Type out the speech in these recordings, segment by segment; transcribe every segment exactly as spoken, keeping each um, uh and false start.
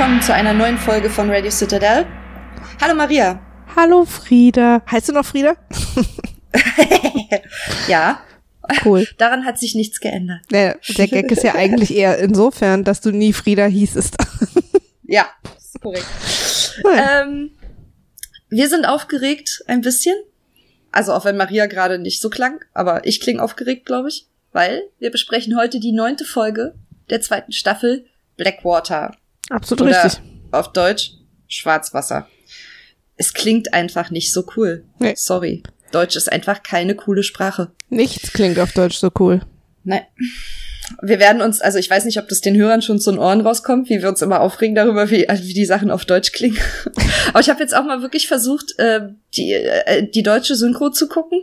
willkommen zu einer neuen Folge von Radio Citadel. Hallo Maria. Hallo Frieda. Heißt du noch Frieda? Ja. Cool. Daran hat sich nichts geändert. Der, der Gag ist ja eigentlich eher insofern, dass du nie Frieda hießest. Ja, ist korrekt. Naja. Ähm, wir sind aufgeregt ein bisschen. Also auch wenn Maria gerade nicht so klang, aber ich klinge aufgeregt, glaube ich. Weil wir besprechen heute die neunte Folge der zweiten Staffel Blackwater. Absolut oder richtig. Auf Deutsch Schwarzwasser. Es klingt einfach nicht so cool. Nee. Sorry. Deutsch ist einfach keine coole Sprache. Nichts klingt auf Deutsch so cool. Nein. Wir werden uns, also ich weiß nicht, ob das den Hörern schon zu den Ohren rauskommt, wie wir uns immer aufregen darüber, wie, wie die Sachen auf Deutsch klingen. Aber ich habe jetzt auch mal wirklich versucht, die, die deutsche Synchro zu gucken.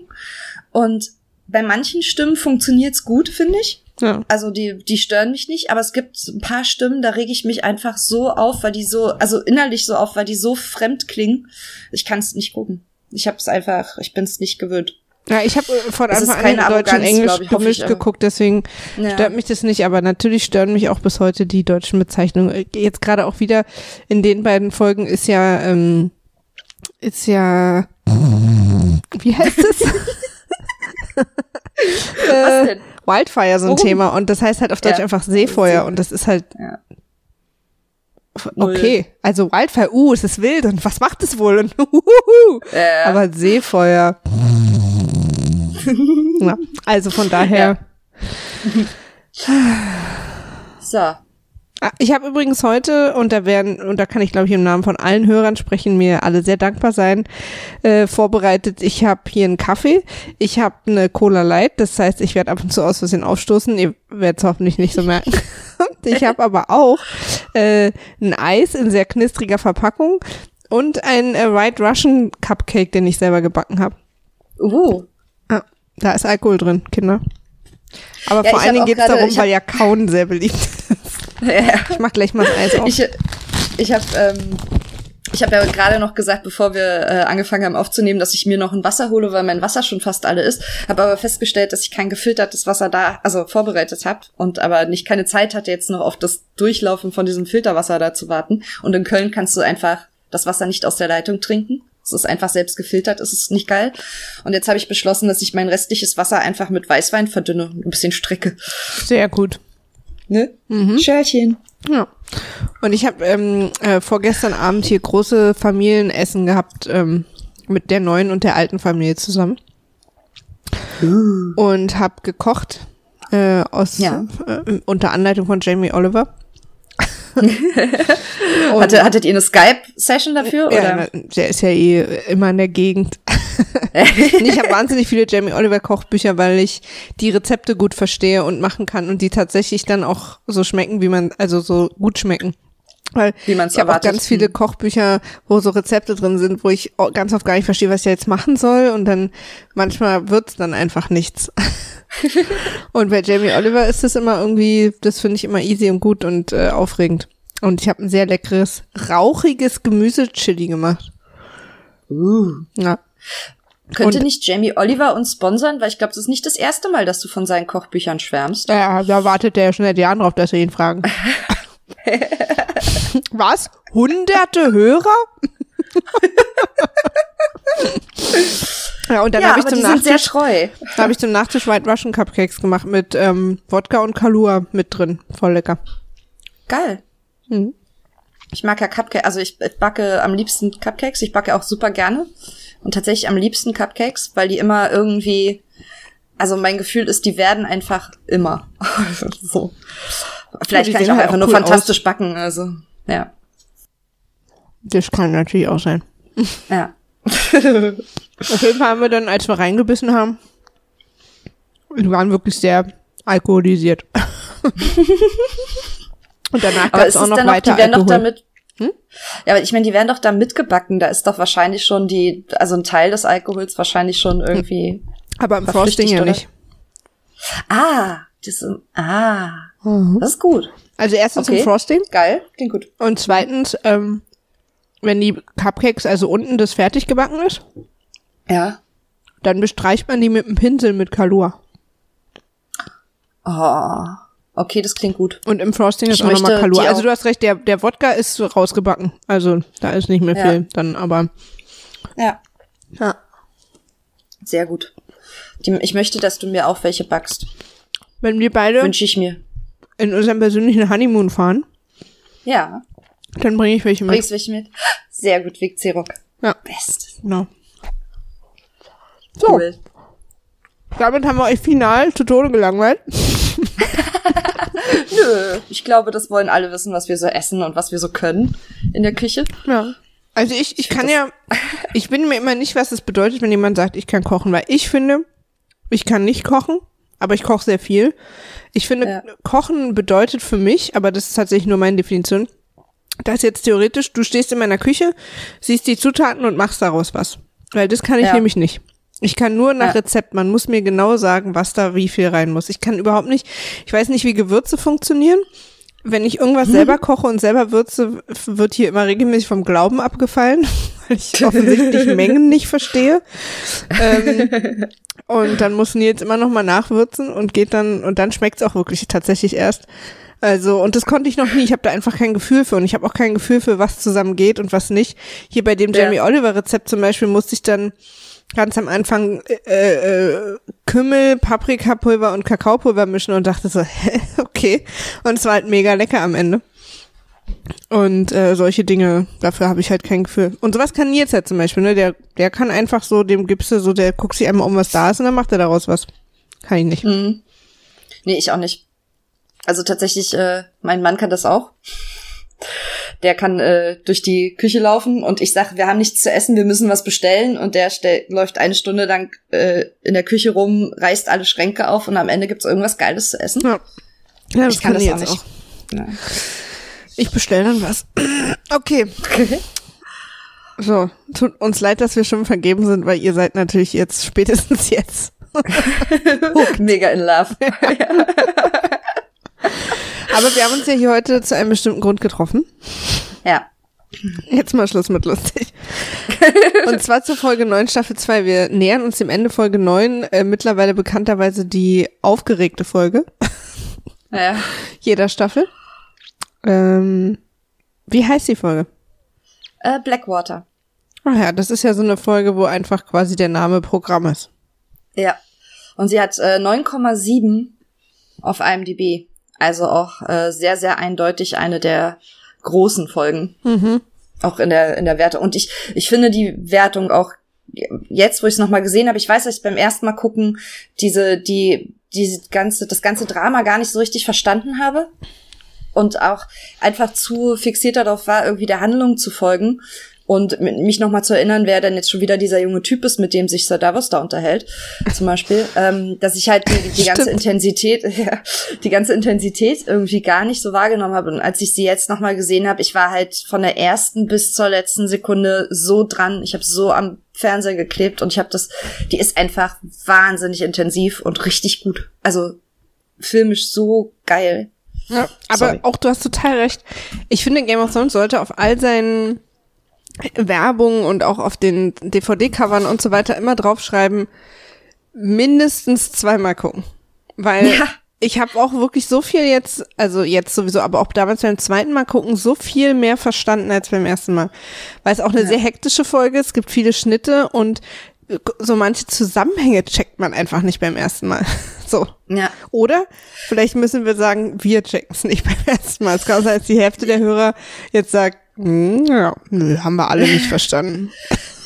Und bei manchen Stimmen funktioniert's gut, finde ich. Ja. Also die, die stören mich nicht, aber es gibt ein paar Stimmen, da rege ich mich einfach so auf, weil die so, also innerlich so auf, weil die so fremd klingen. Ich kann es nicht gucken. Ich habe es einfach, ich bin es nicht gewöhnt. Ja, ich habe von Anfang an Deutsch und Englisch gemischt geguckt, deswegen ja. Stört mich das nicht, aber natürlich stören mich auch bis heute die deutschen Bezeichnungen. Jetzt gerade auch wieder in den beiden Folgen ist ja, ähm, ist ja, wie heißt es? Was denn? Wildfire so ein oh. Thema und das heißt halt auf Deutsch ja. einfach Seefeuer und das ist halt ja. okay, also Wildfire, uh, es ist wild und was macht es wohl? Und uhuhu. Ja. Aber Seefeuer. Ja, also von daher. Ja. So. Ich habe übrigens heute, und da werden, und da kann ich glaube ich im Namen von allen Hörern sprechen, mir alle sehr dankbar sein, äh, vorbereitet, ich habe hier einen Kaffee, ich habe eine Cola Light, das heißt, ich werde ab und zu aus Versehen aufstoßen, ihr werdet es hoffentlich nicht so merken. Ich habe aber auch äh, ein Eis in sehr knistriger Verpackung und ein äh, White Russian Cupcake, den ich selber gebacken habe. Uh. Ah, da ist Alkohol drin, Kinder. Aber ja, vor allen Dingen geht es darum, weil ja Kauen sehr beliebt ist. Ja. Ich mach gleich mal Eis auf. Ich, ich habe ähm, ich hab ja gerade noch gesagt, bevor wir äh, angefangen haben aufzunehmen, dass ich mir noch ein Wasser hole, weil mein Wasser schon fast alle ist. Habe aber festgestellt, dass ich kein gefiltertes Wasser da, also vorbereitet habe und aber nicht keine Zeit hatte, jetzt noch auf das Durchlaufen von diesem Filterwasser da zu warten. Und in Köln kannst du einfach das Wasser nicht aus der Leitung trinken. Es ist einfach selbst gefiltert, es ist nicht geil. Und jetzt habe ich beschlossen, dass ich mein restliches Wasser einfach mit Weißwein verdünne und ein bisschen strecke. Sehr gut. Ne? Mhm. Schörchen. Ja. Und ich habe ähm, äh, vorgestern Abend hier große Familienessen gehabt ähm, mit der neuen und der alten Familie zusammen. Uh. Und habe gekocht äh, aus ja. äh, unter Anleitung von Jamie Oliver. Hatte, hattet ihr eine Skype-Session dafür? Ja, oder? Der ist ja eh immer in der Gegend. Ich habe wahnsinnig viele Jamie Oliver Kochbücher, weil ich die Rezepte gut verstehe und machen kann und die tatsächlich dann auch so schmecken, wie man, also so gut schmecken. Weil wie man's ich habe auch ganz viele Kochbücher, wo so Rezepte drin sind, wo ich ganz oft gar nicht verstehe, was ich jetzt machen soll und dann manchmal wird's dann einfach nichts. Und bei Jamie Oliver ist das immer irgendwie, das finde ich immer easy und gut und äh, aufregend. Und ich habe ein sehr leckeres, rauchiges Gemüsechili gemacht. Uh. Ja. Könnte und, nicht Jamie Oliver uns sponsern? Weil ich glaube, das ist nicht das erste Mal, dass du von seinen Kochbüchern schwärmst. Ja, da wartet der ja schon seit Jahren drauf, dass wir ihn fragen. Was? Hunderte Hörer? Ja, und dann ja, habe ich, hab ich zum Nachtisch White Russian Cupcakes gemacht mit ähm, Wodka und Kalua mit drin. Voll lecker. Geil. Mhm. Ich mag ja Cupcakes, also ich backe am liebsten Cupcakes. Ich backe auch super gerne. Und tatsächlich am liebsten Cupcakes, weil die immer irgendwie, also mein Gefühl ist, die werden einfach immer. So. Vielleicht kann ich auch halt einfach auch nur cool fantastisch aus. backen, also, ja. Das kann natürlich auch sein. Ja. Auf jeden Fall haben wir dann, als wir reingebissen haben, wir waren wirklich sehr alkoholisiert. Und danach gab es auch noch weiter noch, die werden Alkohol. Doch damit, hm? Ja, aber ich meine, die werden doch da mitgebacken, da ist doch wahrscheinlich schon die, also ein Teil des Alkohols wahrscheinlich schon irgendwie aber im Frosting ja nicht. Ah, das ist, ah, mhm. Das ist gut. Also erstens okay. Im Frosting. Geil, klingt gut. Und zweitens, ähm, wenn die Cupcakes, also unten das fertig gebacken ist, ja, dann bestreicht man die mit einem Pinsel mit Kalua. Oh. Okay, das klingt gut. Und im Frosting ist ich auch nochmal Kalua. Also du hast recht, der, der Wodka ist rausgebacken. Also da ist nicht mehr viel ja. dann, aber. Ja. Ja. Sehr gut. Die, ich möchte, dass du mir auch welche backst. Wenn wir beide wünsche ich mir. In unserem persönlichen Honeymoon fahren. Ja. Dann bringe ich welche mit. Bringst welche mit? Sehr gut, Vic Zerock. Ja. Best. Genau. So. Cool. Damit haben wir euch final zu Tode gelangweilt. Nö, ich glaube, das wollen alle wissen, was wir so essen und was wir so können in der Küche. Ja. Also ich, ich kann ja, ich bin mir immer nicht, was es bedeutet, wenn jemand sagt, ich kann kochen, weil ich finde, ich kann nicht kochen, aber ich koche sehr viel. Ich finde, ja. Kochen bedeutet für mich, aber das ist tatsächlich nur meine Definition, dass jetzt theoretisch, du stehst in meiner Küche, siehst die Zutaten und machst daraus was. Weil das kann ich ja. nämlich nicht. Ich kann nur nach ja. Rezept, man muss mir genau sagen, was da wie viel rein muss. Ich kann überhaupt nicht, ich weiß nicht, wie Gewürze funktionieren. Wenn ich irgendwas mhm. selber koche und selber würze, wird hier immer regelmäßig vom Glauben abgefallen, weil ich offensichtlich Mengen nicht verstehe. Ähm, und dann muss Nils immer noch mal nachwürzen und geht dann, und dann schmeckt's auch wirklich tatsächlich erst. Also, und das konnte ich noch nie. Ich habe da einfach kein Gefühl für und ich habe auch kein Gefühl für, was zusammen geht und was nicht. Hier bei dem Jamie ja. Oliver Rezept zum Beispiel musste ich dann ganz am Anfang äh, äh, Kümmel, Paprikapulver und Kakaopulver mischen und dachte so, hä, okay. Und es war halt mega lecker am Ende. Und äh, solche Dinge, dafür habe ich halt kein Gefühl. Und sowas kann Nils halt zum Beispiel, ne? Der, der kann einfach so, dem gibst du so, der guckt sich einmal um, was da ist und dann macht er daraus was. Kann ich nicht. Mhm. Nee, ich auch nicht. Also tatsächlich, äh, mein Mann kann das auch. Der kann äh, durch die Küche laufen und ich sage, wir haben nichts zu essen, wir müssen was bestellen. Und der stell- läuft eine Stunde lang äh, in der Küche rum, reißt alle Schränke auf und am Ende gibt's irgendwas Geiles zu essen. Ja, ja das ich kann, kann ich das jetzt auch nicht. Auch. Ja. Ich bestelle dann was. Okay. okay. So, tut uns leid, dass wir schon vergeben sind, weil ihr seid natürlich jetzt, spätestens jetzt. Mega in love. Aber wir haben uns ja hier heute zu einem bestimmten Grund getroffen. Ja. Jetzt mal Schluss mit lustig. Und zwar zur Folge neun, Staffel zwei. Wir nähern uns dem Ende Folge neun, äh, mittlerweile bekannterweise die aufgeregte Folge. Ja. Jeder Staffel. Ähm, wie heißt die Folge? Äh, Blackwater. Ach ja, das ist ja so eine Folge, wo einfach quasi der Name Programm ist. Ja. Und sie hat äh, neun Komma sieben auf I M D B. Also auch äh, sehr, sehr eindeutig eine der großen Folgen. Mhm. Auch in der in der Wertung. Und ich ich finde die Wertung auch jetzt, wo ich es nochmal gesehen habe, ich weiß, dass ich beim ersten Mal gucken diese die diese ganze das ganze Drama gar nicht so richtig verstanden habe und auch einfach zu fixiert darauf war, irgendwie der Handlung zu folgen und mich nochmal zu erinnern, wer denn jetzt schon wieder dieser junge Typ ist, mit dem sich Sir Davos da unterhält, zum Beispiel, ähm, dass ich halt die, die ganze Intensität, ja, die ganze Intensität irgendwie gar nicht so wahrgenommen habe. Und als ich sie jetzt nochmal gesehen habe, ich war halt von der ersten bis zur letzten Sekunde so dran, ich habe so am Fernseher geklebt und ich habe das, die ist einfach wahnsinnig intensiv und richtig gut. Also filmisch so geil. Ja, aber Sorry. auch du hast total recht. Ich finde, Game of Thrones sollte auf all seinen Werbung und auch auf den D V D-Covern und so weiter immer draufschreiben, mindestens zweimal gucken. Weil ja. ich habe auch wirklich so viel jetzt, also jetzt sowieso, aber auch damals beim zweiten Mal gucken, so viel mehr verstanden als beim ersten Mal. Weil es auch eine ja. sehr hektische Folge ist, es gibt viele Schnitte und so manche Zusammenhänge checkt man einfach nicht beim ersten Mal. So. Ja. Oder vielleicht müssen wir sagen, wir checken es nicht beim ersten Mal. Es kann sein, dass die Hälfte der Hörer jetzt sagt, ja, nö, haben wir alle nicht verstanden.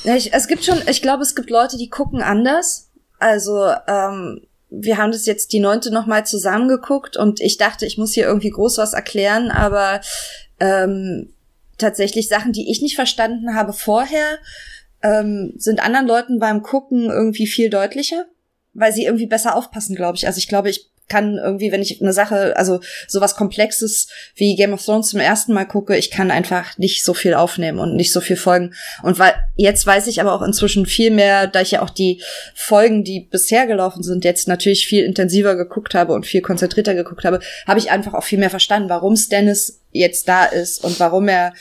Ja, ich, es gibt schon, ich glaube, es gibt Leute, die gucken anders. Also, ähm, wir haben das jetzt die neunte nochmal zusammengeguckt und ich dachte, ich muss hier irgendwie groß was erklären, aber ähm, tatsächlich Sachen, die ich nicht verstanden habe vorher, ähm, sind anderen Leuten beim Gucken irgendwie viel deutlicher, weil sie irgendwie besser aufpassen, glaube ich. Also ich glaube, ich kann irgendwie, wenn ich eine Sache, also sowas Komplexes wie Game of Thrones zum ersten Mal gucke, ich kann einfach nicht so viel aufnehmen und nicht so viel folgen. Und weil jetzt weiß ich aber auch inzwischen viel mehr, da ich ja auch die Folgen, die bisher gelaufen sind, jetzt natürlich viel intensiver geguckt habe und viel konzentrierter geguckt habe, habe ich einfach auch viel mehr verstanden, warum Stannis jetzt da ist und warum er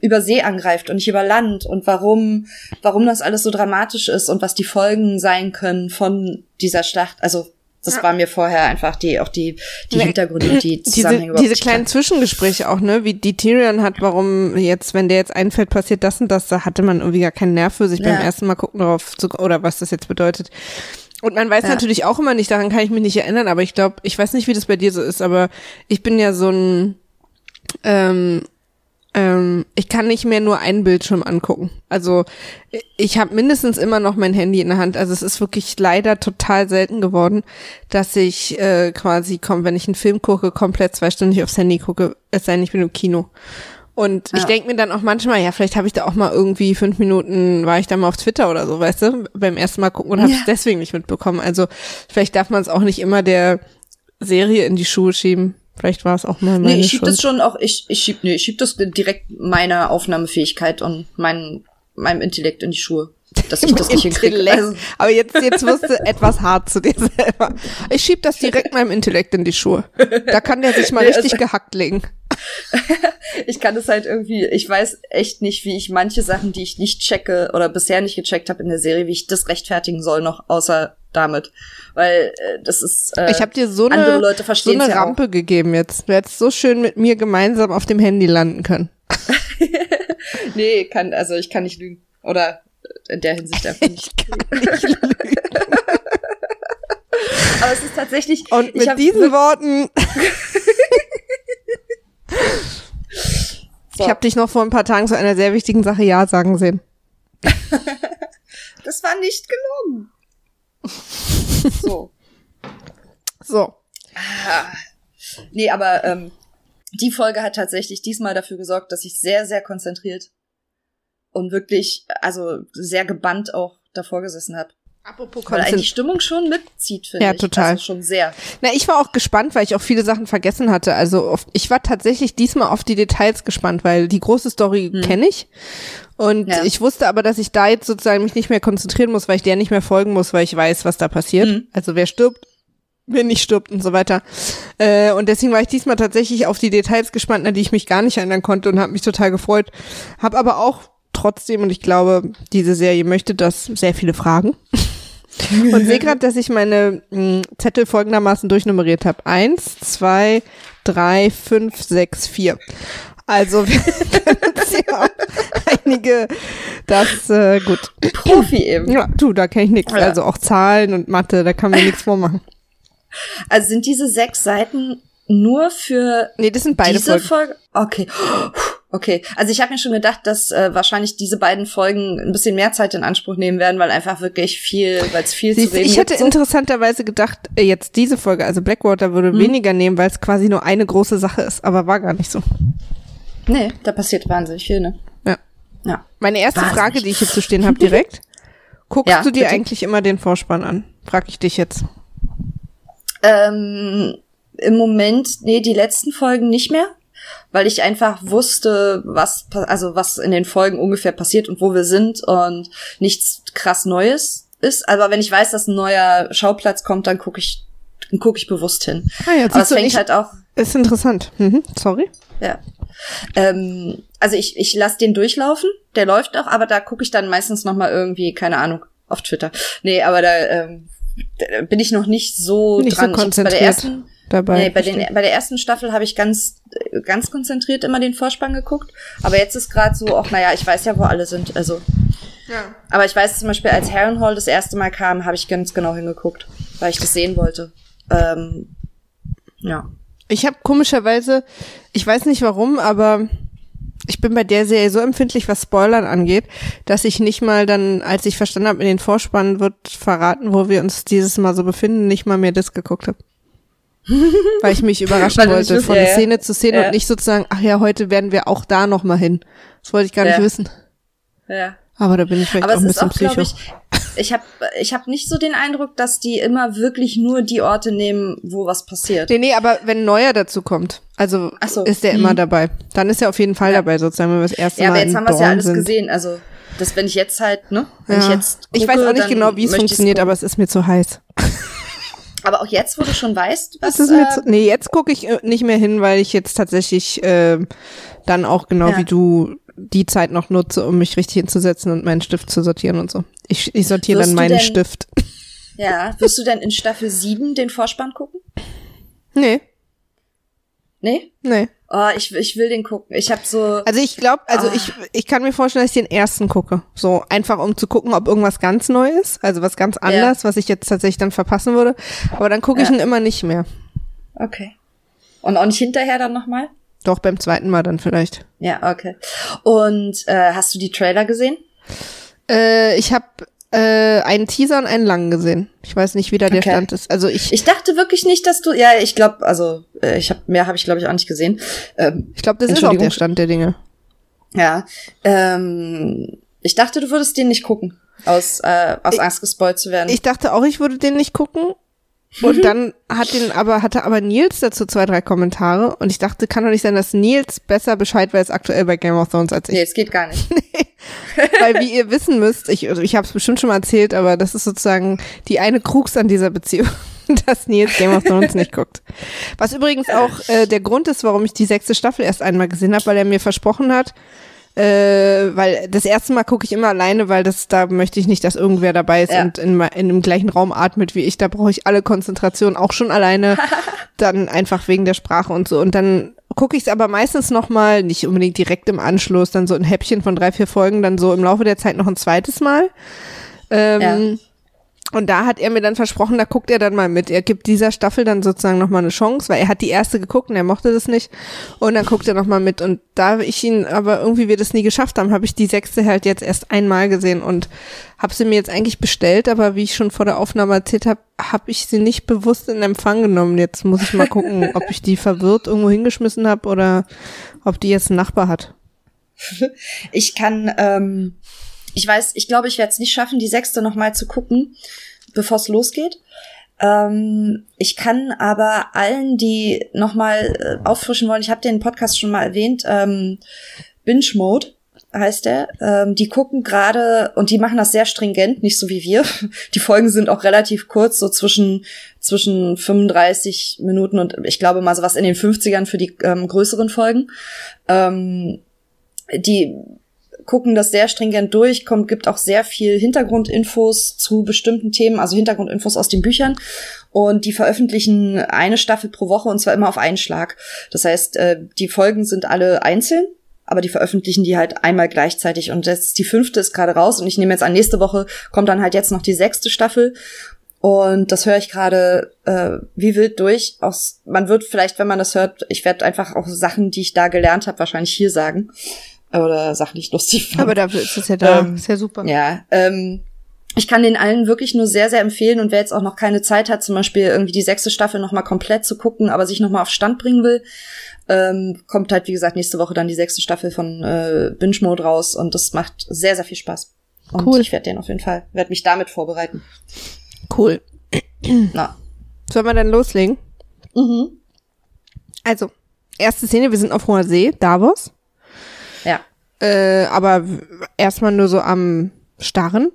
über See angreift und nicht über Land und warum warum das alles so dramatisch ist und was die Folgen sein können von dieser Schlacht, also Das ja. war mir vorher einfach die, auch die, die Hintergründe, die, die Zusammenhänge überhaupt. Diese, diese kleinen Zwischengespräche auch, ne, wie die Tyrion hat, warum jetzt, wenn der jetzt einfällt, passiert das und das, da hatte man irgendwie gar keinen Nerv für sich ja. beim ersten Mal gucken drauf zu, oder was das jetzt bedeutet. Und man weiß ja. natürlich auch immer nicht, daran kann ich mich nicht erinnern, aber ich glaube, ich weiß nicht, wie das bei dir so ist, aber ich bin ja so ein, ähm, ähm, ich kann nicht mehr nur einen Bildschirm angucken. Also ich habe mindestens immer noch mein Handy in der Hand. Also es ist wirklich leider total selten geworden, dass ich äh, quasi, komm, wenn ich einen Film gucke, komplett zwei Stunden nicht aufs Handy gucke, es sei denn, ich bin im Kino. Und ja. ich denke mir dann auch manchmal, ja, vielleicht habe ich da auch mal irgendwie fünf Minuten, war ich da mal auf Twitter oder so, weißt du, beim ersten Mal gucken und habe es ja. deswegen nicht mitbekommen. Also vielleicht darf man es auch nicht immer der Serie in die Schuhe schieben. Vielleicht war es auch mal meine Nee, ich schieb Schuld. das schon auch, ich, ich schieb, nee, ich schieb das direkt meiner Aufnahmefähigkeit und mein, meinem Intellekt in die Schuhe. Dass ich das nicht hinkriege. Also. Aber jetzt, jetzt wirst du etwas hart zu dir selber. Ich schieb das direkt meinem Intellekt in die Schuhe. Da kann der sich mal nee, richtig also, gehackt legen. Ich kann das halt irgendwie, ich weiß echt nicht, wie ich manche Sachen, die ich nicht checke oder bisher nicht gecheckt habe in der Serie, wie ich das rechtfertigen soll noch, außer damit. Weil äh, das ist äh, Ich habe dir so eine, so eine ja Rampe auch. gegeben jetzt. Du hättest so schön mit mir gemeinsam auf dem Handy landen können. Nee, kann, also ich kann nicht lügen. Oder in der Hinsicht einfach nicht. Ich kann nicht lügen. Aber es ist tatsächlich. Und mit ich hab, diesen Worten. So. Ich habe dich noch vor ein paar Tagen zu einer sehr wichtigen Sache Ja sagen sehen. Das war nicht gelogen. So. So. Ah. Nee, aber ähm, die Folge hat tatsächlich diesmal dafür gesorgt, dass ich sehr, sehr konzentriert und wirklich, also sehr gebannt auch davor gesessen habe. Apropos Konzentration. Weil eigentlich die Stimmung schon mitzieht, finde ich. Ja, total. Also schon sehr. Na, ich war auch gespannt, weil ich auch viele Sachen vergessen hatte. Also oft, ich war tatsächlich diesmal auf die Details gespannt, weil die große Story hm. kenne ich. Und ja. ich wusste aber, dass ich da jetzt sozusagen mich nicht mehr konzentrieren muss, weil ich der nicht mehr folgen muss, weil ich weiß, was da passiert. Hm. Also wer stirbt, wer nicht stirbt und so weiter. Äh, und deswegen war ich diesmal tatsächlich auf die Details gespannt, an die ich mich gar nicht erinnern konnte und habe mich total gefreut. Hab aber auch trotzdem, und ich glaube, diese Serie möchte das, sehr viele Fragen. Und sehe gerade, dass ich meine mh, Zettel folgendermaßen durchnummeriert habe. Eins, zwei, drei, fünf, sechs, vier. Also wir sind ja einige, das, äh, gut. Profi eben. Ja, du, da kenne ich nichts. Ja. Also auch Zahlen und Mathe, da kann man nichts vormachen. Also sind diese sechs Seiten nur für nee, das sind beide diese Folgen? Folge? Okay. Okay, also ich habe mir schon gedacht, dass äh, wahrscheinlich diese beiden Folgen ein bisschen mehr Zeit in Anspruch nehmen werden, weil einfach wirklich viel, weil es viel Siehst, zu reden Ich hätte so. interessanterweise gedacht, jetzt diese Folge, also Blackwater würde hm. weniger nehmen, weil es quasi nur eine große Sache ist, aber war gar nicht so. Nee, da passiert wahnsinnig viel, ne? Ja. ja. Meine erste wahnsinnig. Frage, die ich hier zu stehen habe direkt, guckst ja, du dir bitte? eigentlich immer den Vorspann an? Frag ich dich jetzt. Ähm, im Moment, nee, die letzten Folgen nicht mehr. Weil ich einfach wusste, was also was in den Folgen ungefähr passiert und wo wir sind und nichts krass Neues ist. Aber wenn ich weiß, dass ein neuer Schauplatz kommt, dann gucke ich dann guck ich bewusst hin. Ah, ja, aber es fängt ich, halt auch... Ist interessant. Mhm, sorry. Ja. Ähm, also ich, ich lasse den durchlaufen, der läuft auch, aber da gucke ich dann meistens nochmal irgendwie, keine Ahnung, auf Twitter. Nee, aber da, ähm, da bin ich noch nicht so nicht dran. So konzentriert. Ich, bei der ersten... Dabei nee, bei, den, bei der ersten Staffel habe ich ganz ganz konzentriert immer den Vorspann geguckt, aber jetzt ist gerade so, ach naja, ich weiß ja, wo alle sind, also ja. Aber ich weiß zum Beispiel, als Harrenhal das erste Mal kam, habe ich ganz genau hingeguckt, weil ich das sehen wollte. Ähm, ja. Ich habe komischerweise, ich weiß nicht warum, aber ich bin bei der Serie so empfindlich, was Spoilern angeht, dass ich nicht mal dann, als ich verstanden habe, in den Vorspannen wird verraten, wo wir uns dieses Mal so befinden, nicht mal mehr das geguckt habe. Weil ich mich überraschen wollte, wissen, von ja, Szene zu Szene ja. und nicht sozusagen, ach ja, heute werden wir auch da nochmal hin. Das wollte ich gar ja. nicht wissen. Ja. Aber da bin ich vielleicht Aber auch ein bisschen auch, psycho. Ich ich habe ich hab nicht so den Eindruck, dass die immer wirklich nur die Orte nehmen, wo was passiert. Nee, nee, aber wenn ein neuer dazu kommt, also so. ist der mhm. immer dabei. Dann ist er auf jeden Fall ja. dabei, sozusagen, wenn wir das erste ja, Mal Ja, aber jetzt haben wir es ja alles sind. gesehen, also das, wenn ich jetzt halt, ne, wenn ja. ich jetzt gucke, ich weiß auch nicht genau, wie es funktioniert, aber es ist mir zu heiß. Aber auch jetzt, wo du schon weißt, was... Das ist mir zu, nee, jetzt gucke ich nicht mehr hin, weil ich jetzt tatsächlich äh, dann auch genau ja. wie du die Zeit noch nutze, um mich richtig hinzusetzen und meinen Stift zu sortieren und so. Ich, ich sortiere dann meinen denn, Stift. Ja, wirst du denn in Staffel sieben den Vorspann gucken? Nee. Nee? Nee. Oh, ich, ich will den gucken. Ich habe so... Also ich glaube, also oh. ich ich kann mir vorstellen, dass ich den ersten gucke. So einfach, um zu gucken, ob irgendwas ganz neu ist. Also was ganz anders, ja. was ich jetzt tatsächlich dann verpassen würde. Aber dann gucke ja. ich ihn immer nicht mehr. Okay. Und auch nicht hinterher dann nochmal? Doch, beim zweiten Mal dann vielleicht. Ja, okay. Und äh, hast du die Trailer gesehen? Äh, ich habe... Äh, einen Teaser und einen langen gesehen. Ich weiß nicht, wie da der okay. Stand ist. Also ich, ich dachte wirklich nicht, dass du, ja, ich glaube, also ich habe mehr habe ich glaube ich auch nicht gesehen. Ähm, ich glaube, das ist auch der Stand der Dinge. Ja, ähm, ich dachte, du würdest den nicht gucken, aus äh, aus Angst gespoilt zu werden. Ich dachte auch, ich würde den nicht gucken. Und mhm. dann hat den aber hatte aber Nils dazu zwei drei Kommentare und ich dachte, kann doch nicht sein, dass Nils besser Bescheid weiß aktuell bei Game of Thrones als ich. Nee, es geht gar nicht. Nee. Weil, wie ihr wissen müsst, ich, ich habe es bestimmt schon mal erzählt, aber das ist sozusagen die eine Krux an dieser Beziehung, dass Nils Game of Thrones nicht guckt. Was übrigens auch äh, der Grund ist, warum ich die sechste Staffel erst einmal gesehen habe, weil er mir versprochen hat, äh, weil das erste Mal gucke ich immer alleine, weil das da möchte ich nicht, dass irgendwer dabei ist ja. und in, in dem gleichen Raum atmet wie ich, da brauche ich alle Konzentration, auch schon alleine, dann einfach wegen der Sprache und so und dann gucke ich es aber meistens nochmal, nicht unbedingt direkt im Anschluss, dann so ein Häppchen von drei, vier Folgen, dann so im Laufe der Zeit noch ein zweites Mal. Ähm, ja. Und da hat er mir dann versprochen, da guckt er dann mal mit. Er gibt dieser Staffel dann sozusagen nochmal eine Chance, weil er hat die erste geguckt und er mochte das nicht. Und dann guckt er nochmal mit. Und da ich ihn aber irgendwie wir das nie geschafft haben, habe ich die sechste halt jetzt erst einmal gesehen und habe sie mir jetzt eigentlich bestellt, aber wie ich schon vor der Aufnahme erzählt habe, habe ich sie nicht bewusst in Empfang genommen. Jetzt muss ich mal gucken, ob ich die verwirrt irgendwo hingeschmissen habe oder ob die jetzt einen Nachbar hat. Ich kann, ähm, ich weiß, ich glaube, ich werde es nicht schaffen, die sechste nochmal zu gucken, bevor es losgeht. Ähm, ich kann aber allen, die nochmal äh, auffrischen wollen, ich habe den Podcast schon mal erwähnt, ähm, Binge Mode heißt der. Ähm, die gucken gerade, und die machen das sehr stringent, nicht so wie wir. Die Folgen sind auch relativ kurz, so zwischen zwischen fünfunddreißig Minuten und ich glaube mal sowas in den fünfzigern für die ähm, größeren Folgen. Ähm, die gucken das sehr stringent durch, kommt, gibt auch sehr viel Hintergrundinfos zu bestimmten Themen, also Hintergrundinfos aus den Büchern. Und die veröffentlichen eine Staffel pro Woche und zwar immer auf einen Schlag. Das heißt, äh, die Folgen sind alle einzeln, aber die veröffentlichen die halt einmal gleichzeitig. Und das, die fünfte ist gerade raus. Und ich nehme jetzt an, nächste Woche kommt dann halt jetzt noch die sechste Staffel. Und das höre ich gerade äh, wie wild durch. Aus, man wird vielleicht, wenn man das hört, ich werde einfach auch Sachen, die ich da gelernt habe, wahrscheinlich hier sagen. Oder Sachen, die ich lustig fand. Aber dafür ist es ja da. Ähm, ist ja super. Ja, ähm, ich kann den allen wirklich nur sehr, sehr empfehlen. Und wer jetzt auch noch keine Zeit hat, zum Beispiel irgendwie die sechste Staffel noch mal komplett zu gucken, aber sich noch mal auf Stand bringen will, Ähm, kommt halt, wie gesagt, nächste Woche dann die sechste Staffel von äh, Binge Mode raus und das macht sehr, sehr viel Spaß. Und cool. Ich werde den auf jeden Fall, werde mich damit vorbereiten. Cool. Na. Sollen wir dann loslegen? Mhm. Also, erste Szene, wir sind auf hoher See, Davos. Ja. Äh, aber erstmal nur so am Starren.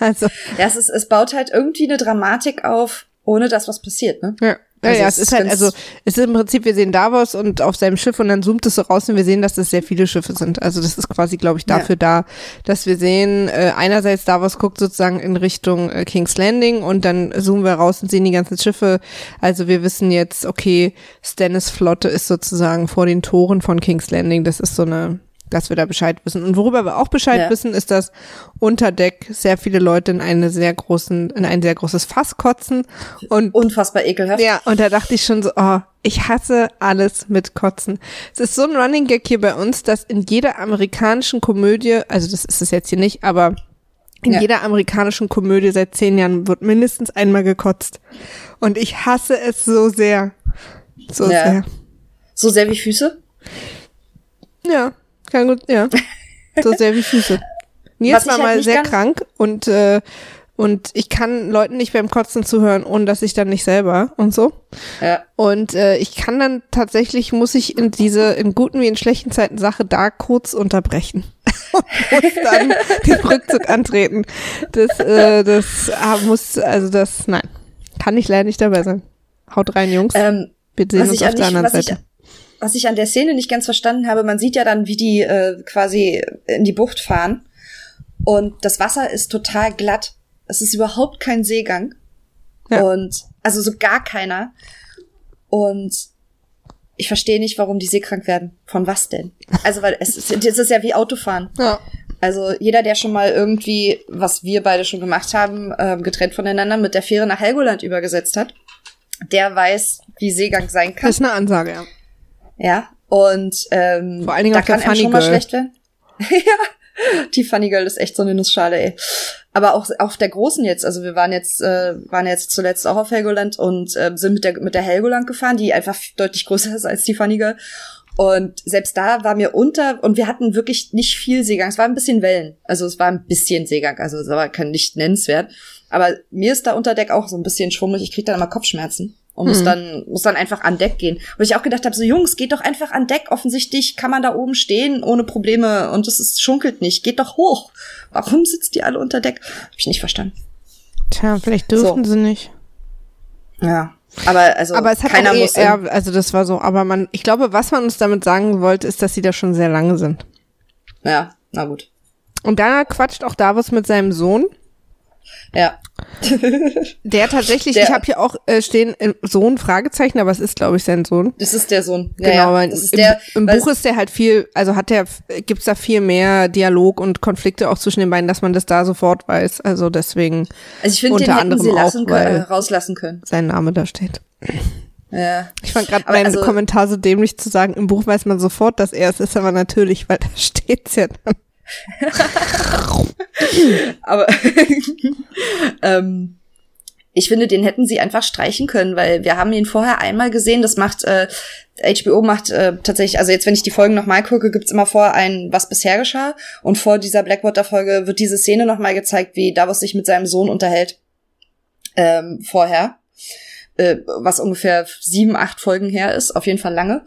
Also. Ja, es, ist, es baut halt irgendwie eine Dramatik auf, ohne dass was passiert, ne? Ja. Also ja, ja, es ist halt, also es ist im Prinzip, wir sehen Davos und auf seinem Schiff und dann zoomt es so raus und wir sehen, dass das sehr viele Schiffe sind. Also das ist quasi, glaube ich, dafür ja. da, dass wir sehen, äh, einerseits Davos guckt sozusagen in Richtung äh, King's Landing und dann zoomen wir raus und sehen die ganzen Schiffe. Also wir wissen jetzt, okay, Stannis Flotte ist sozusagen vor den Toren von King's Landing. Das ist so eine, dass wir da Bescheid wissen. Und worüber wir auch Bescheid ja. wissen, ist, dass unter Deck sehr viele Leute in eine sehr großen, in ein sehr großes Fass kotzen. Und unfassbar ekelhaft. Ja, und da dachte ich schon so, oh, ich hasse alles mit Kotzen. Es ist so ein Running Gag hier bei uns, dass in jeder amerikanischen Komödie, also das ist es jetzt hier nicht, aber in ja. jeder amerikanischen Komödie seit zehn Jahren wird mindestens einmal gekotzt. Und ich hasse es so sehr. So ja. sehr. So sehr wie Füße? Ja. Kann gut, ja. So sehr wie Füße. Nils war mal sehr krank und, äh, und ich kann Leuten nicht beim Kotzen zuhören, ohne dass ich dann nicht selber und so. Ja. Und äh, ich kann dann tatsächlich, muss ich in diese, in guten wie in schlechten Zeiten Sache da kurz unterbrechen. Und muss dann den Rückzug antreten. Das, äh, das ah, muss, also das, nein. Kann ich leider nicht dabei sein. Haut rein, Jungs. Ähm, Wir sehen uns auf der anderen Seite. Was ich an der Szene nicht ganz verstanden habe, man sieht ja dann, wie die äh, quasi in die Bucht fahren und das Wasser ist total glatt. Es ist überhaupt kein Seegang. Ja. Und also so gar keiner. Und ich verstehe nicht, warum die seekrank werden. Von was denn? Also, weil es ist, es ist ja wie Autofahren. Ja. Also jeder, der schon mal irgendwie, was wir beide schon gemacht haben, äh, getrennt voneinander mit der Fähre nach Helgoland übergesetzt hat, der weiß, wie Seegang sein kann. Das ist eine Ansage, ja. Ja, und ähm, vor allen Dingen da kann einem schon mal schlecht werden. Ja, die Funny Girl ist echt so eine Nussschale, ey. Aber auch auf der Großen jetzt, also wir waren jetzt äh, waren jetzt zuletzt auch auf Helgoland und äh, sind mit der mit der Helgoland gefahren, die einfach deutlich größer ist als die Funny Girl. Und selbst da war mir unter, und wir hatten wirklich nicht viel Seegang, es war ein bisschen Wellen, also es war ein bisschen Seegang, also es war kein nicht nennenswert, aber mir ist da unter Deck auch so ein bisschen schwummelig, ich krieg dann immer Kopfschmerzen und muss hm. dann muss dann einfach an Deck gehen. Und ich auch gedacht habe, so Jungs, geht doch einfach an Deck, offensichtlich kann man da oben stehen ohne Probleme und es ist, schunkelt nicht, geht doch hoch. Warum sitzt die alle unter Deck? Hab ich nicht verstanden. Tja, vielleicht dürfen so. sie nicht. Ja. Aber also aber es hat keiner eh, muss ja, also das war so, aber man, ich glaube, was man uns damit sagen wollte, ist, dass sie da schon sehr lange sind. Ja, na gut. Und da quatscht auch Davos mit seinem Sohn. Ja. Der tatsächlich, der, ich habe hier auch äh, stehen Sohn Fragezeichen, aber es ist, glaube ich, sein Sohn. Das ist der Sohn. Ja, genau, ja, das ist im, der, im Buch ist der halt viel, also hat der gibt's da viel mehr Dialog und Konflikte auch zwischen den beiden, dass man das da sofort weiß. Also deswegen. Also ich finde, den hätten sie lassen auch, können, rauslassen können. Sein Name da steht. Ja. Ich fand gerade meinen also, Kommentar so dämlich zu sagen, im Buch weiß man sofort, dass er es ist, aber natürlich, weil da steht's ja dann. Aber ähm, ich finde, den hätten sie einfach streichen können, weil wir haben ihn vorher einmal gesehen. Das macht äh, H B O macht äh, tatsächlich, also jetzt, wenn ich die Folgen nochmal gucke, gibt's immer vor ein, was bisher geschah. Und vor dieser Blackwater-Folge wird diese Szene nochmal gezeigt, wie Davos sich mit seinem Sohn unterhält. Ähm, vorher. Äh, was ungefähr sieben, acht Folgen her ist. Auf jeden Fall lange.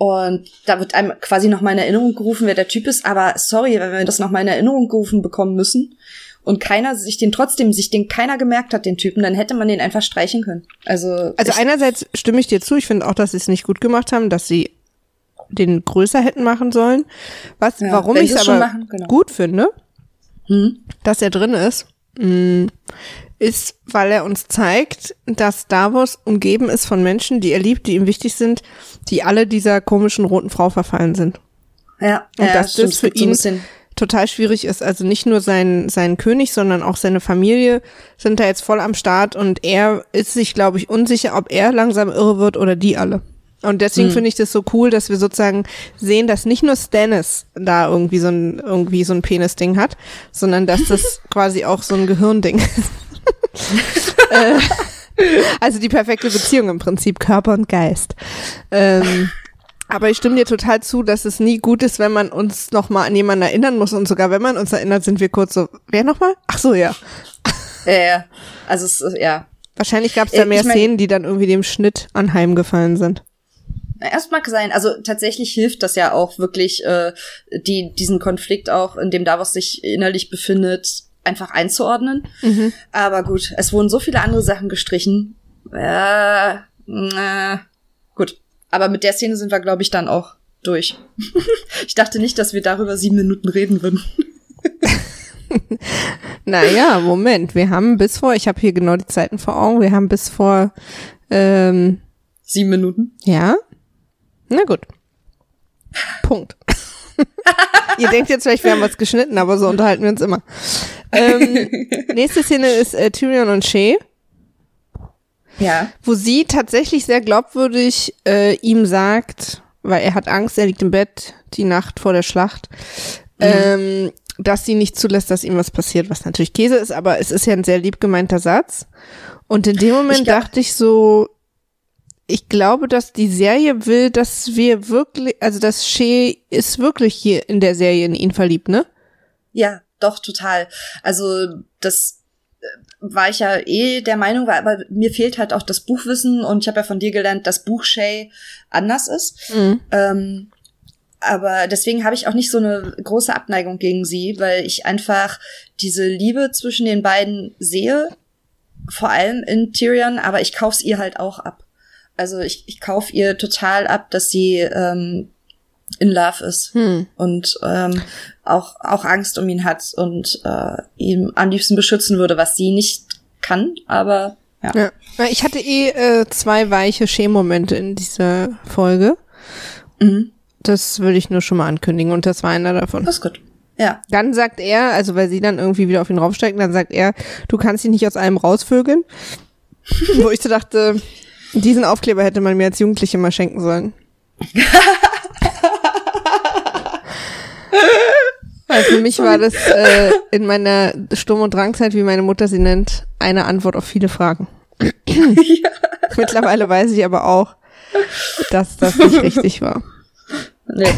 Und da wird einem quasi nochmal in Erinnerung gerufen, wer der Typ ist. Aber sorry, wenn wir das nochmal in Erinnerung gerufen bekommen müssen und keiner sich den trotzdem, sich den keiner gemerkt hat, den Typen, dann hätte man den einfach streichen können. Also also einerseits stimme ich dir zu. Ich finde auch, dass sie es nicht gut gemacht haben, dass sie den größer hätten machen sollen. Was, ja, warum ich es aber machen, genau. gut finde, hm? dass er drin ist, ist, weil er uns zeigt, dass Davos umgeben ist von Menschen, die er liebt, die ihm wichtig sind, die alle dieser komischen roten Frau verfallen sind. Ja. Und ja, dass das, das für ihn so total schwierig ist. Also nicht nur sein sein König, sondern auch seine Familie sind da jetzt voll am Start und er ist sich, glaube ich, unsicher, ob er langsam irre wird oder die alle. Und deswegen hm. finde ich das so cool, dass wir sozusagen sehen, dass nicht nur Stannis da irgendwie so ein irgendwie so ein Penis-Ding hat, sondern dass das quasi auch so ein Gehirnding ist. äh, also die perfekte Beziehung im Prinzip, Körper und Geist. Ähm, aber ich stimme dir total zu, dass es nie gut ist, wenn man uns nochmal an jemanden erinnern muss. Und sogar wenn man uns erinnert, sind wir kurz so, wer nochmal? Ach so, ja. Ja, ja. Also es, ja. Wahrscheinlich gab es da mehr ich mein, Szenen, die dann irgendwie dem Schnitt anheimgefallen sind. Erst mag sein, also tatsächlich hilft das ja auch wirklich, äh, die diesen Konflikt auch, in dem Davos sich innerlich befindet, einfach einzuordnen. Mhm. Aber gut, es wurden so viele andere Sachen gestrichen. Äh, äh, gut, aber mit der Szene sind wir, glaube ich, dann auch durch. Ich dachte nicht, dass wir darüber sieben Minuten reden würden. Naja, Moment, wir haben bis vor, ich habe hier genau die Zeiten vor Augen, wir haben bis vor ähm, sieben Minuten. Ja. Na gut. Punkt. Ihr denkt jetzt vielleicht, wir haben was geschnitten, aber so unterhalten wir uns immer. Ähm, nächste Szene ist äh, Tyrion und Shea. Ja. Wo sie tatsächlich sehr glaubwürdig äh, ihm sagt, weil er hat Angst, er liegt im Bett die Nacht vor der Schlacht, mhm. ähm, dass sie nicht zulässt, dass ihm was passiert, was natürlich Käse ist, aber es ist ja ein sehr lieb gemeinter Satz. Und in dem Moment ich glaub- dachte ich so, ich glaube, dass die Serie will, dass wir wirklich, also dass Shea ist wirklich hier in der Serie in ihn verliebt, ne? Ja, doch, total. Also das war ich ja eh der Meinung, war, aber mir fehlt halt auch das Buchwissen und ich habe ja von dir gelernt, dass Buch Shea anders ist. Mhm. Ähm, aber deswegen habe ich auch nicht so eine große Abneigung gegen sie, weil ich einfach diese Liebe zwischen den beiden sehe, vor allem in Tyrion, aber ich kauf's ihr halt auch ab. Also ich, ich kaufe ihr total ab, dass sie ähm, in Love ist hm. und ähm, auch auch Angst um ihn hat und äh, ihn am liebsten beschützen würde, was sie nicht kann, aber ja. ja. Ich hatte eh äh, zwei weiche Shea-Momente in dieser Folge. Mhm. Das würde ich nur schon mal ankündigen und das war einer davon. Das ist gut. Ja. Dann sagt er, also weil sie dann irgendwie wieder auf ihn raufsteigt, dann sagt er, du kannst ihn nicht aus einem rausvögeln. Wo ich so dachte, diesen Aufkleber hätte man mir als Jugendliche mal schenken sollen. Weil für mich war das äh, in meiner Sturm- und Drangzeit, wie meine Mutter sie nennt, eine Antwort auf viele Fragen. Ja. Mittlerweile weiß ich aber auch, dass das nicht richtig war. Nee.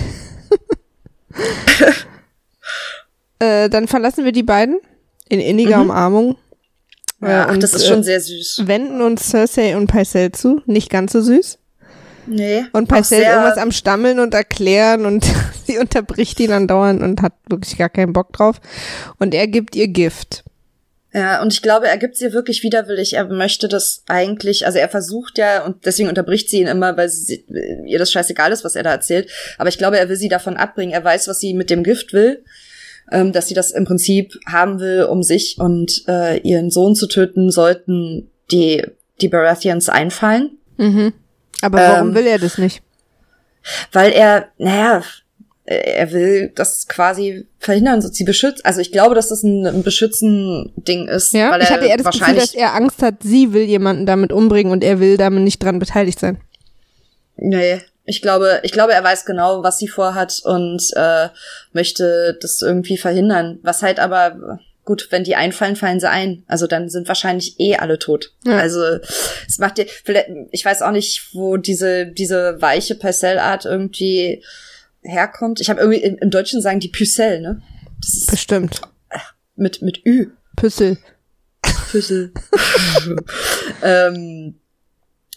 äh, dann verlassen wir die beiden in inniger mhm. Umarmung. Ja, ach, und, das ist schon äh, sehr süß. Wenden uns Cersei und Pycelle zu, nicht ganz so süß. Nee. Und Pycelle irgendwas am Stammeln und Erklären und sie unterbricht ihn andauernd und hat wirklich gar keinen Bock drauf. Und er gibt ihr Gift. Ja, und ich glaube, er gibt es ihr wirklich widerwillig. Er möchte das eigentlich, also er versucht ja, und deswegen unterbricht sie ihn immer, weil sie, ihr das scheißegal ist, was er da erzählt. Aber ich glaube, er will sie davon abbringen. Er weiß, was sie mit dem Gift will, ähm, dass sie das im Prinzip haben will, um sich und äh, ihren Sohn zu töten, sollten die, die Baratheons einfallen. Mhm. Aber warum ähm, will er das nicht? Weil er, naja, er will das quasi verhindern, so sie beschützt. Also ich glaube, dass das ein, ein Beschützen-Ding ist. Ja, weil ich hatte eher das Gefühl, dass er Angst hat, sie will jemanden damit umbringen und er will damit nicht dran beteiligt sein. Nee, ich glaube, ich glaube, er weiß genau, was sie vorhat und äh, möchte das irgendwie verhindern. Was halt aber, gut, wenn die einfallen, fallen sie ein. Also dann sind wahrscheinlich eh alle tot. Ja. Also es macht dir, ich weiß auch nicht, wo diese diese weiche Pycelle-Art irgendwie herkommt. Ich habe irgendwie im, im Deutschen sagen die Pycelle, ne? Das ist bestimmt. Mit mit Ü. Püssel. Püssel. ähm,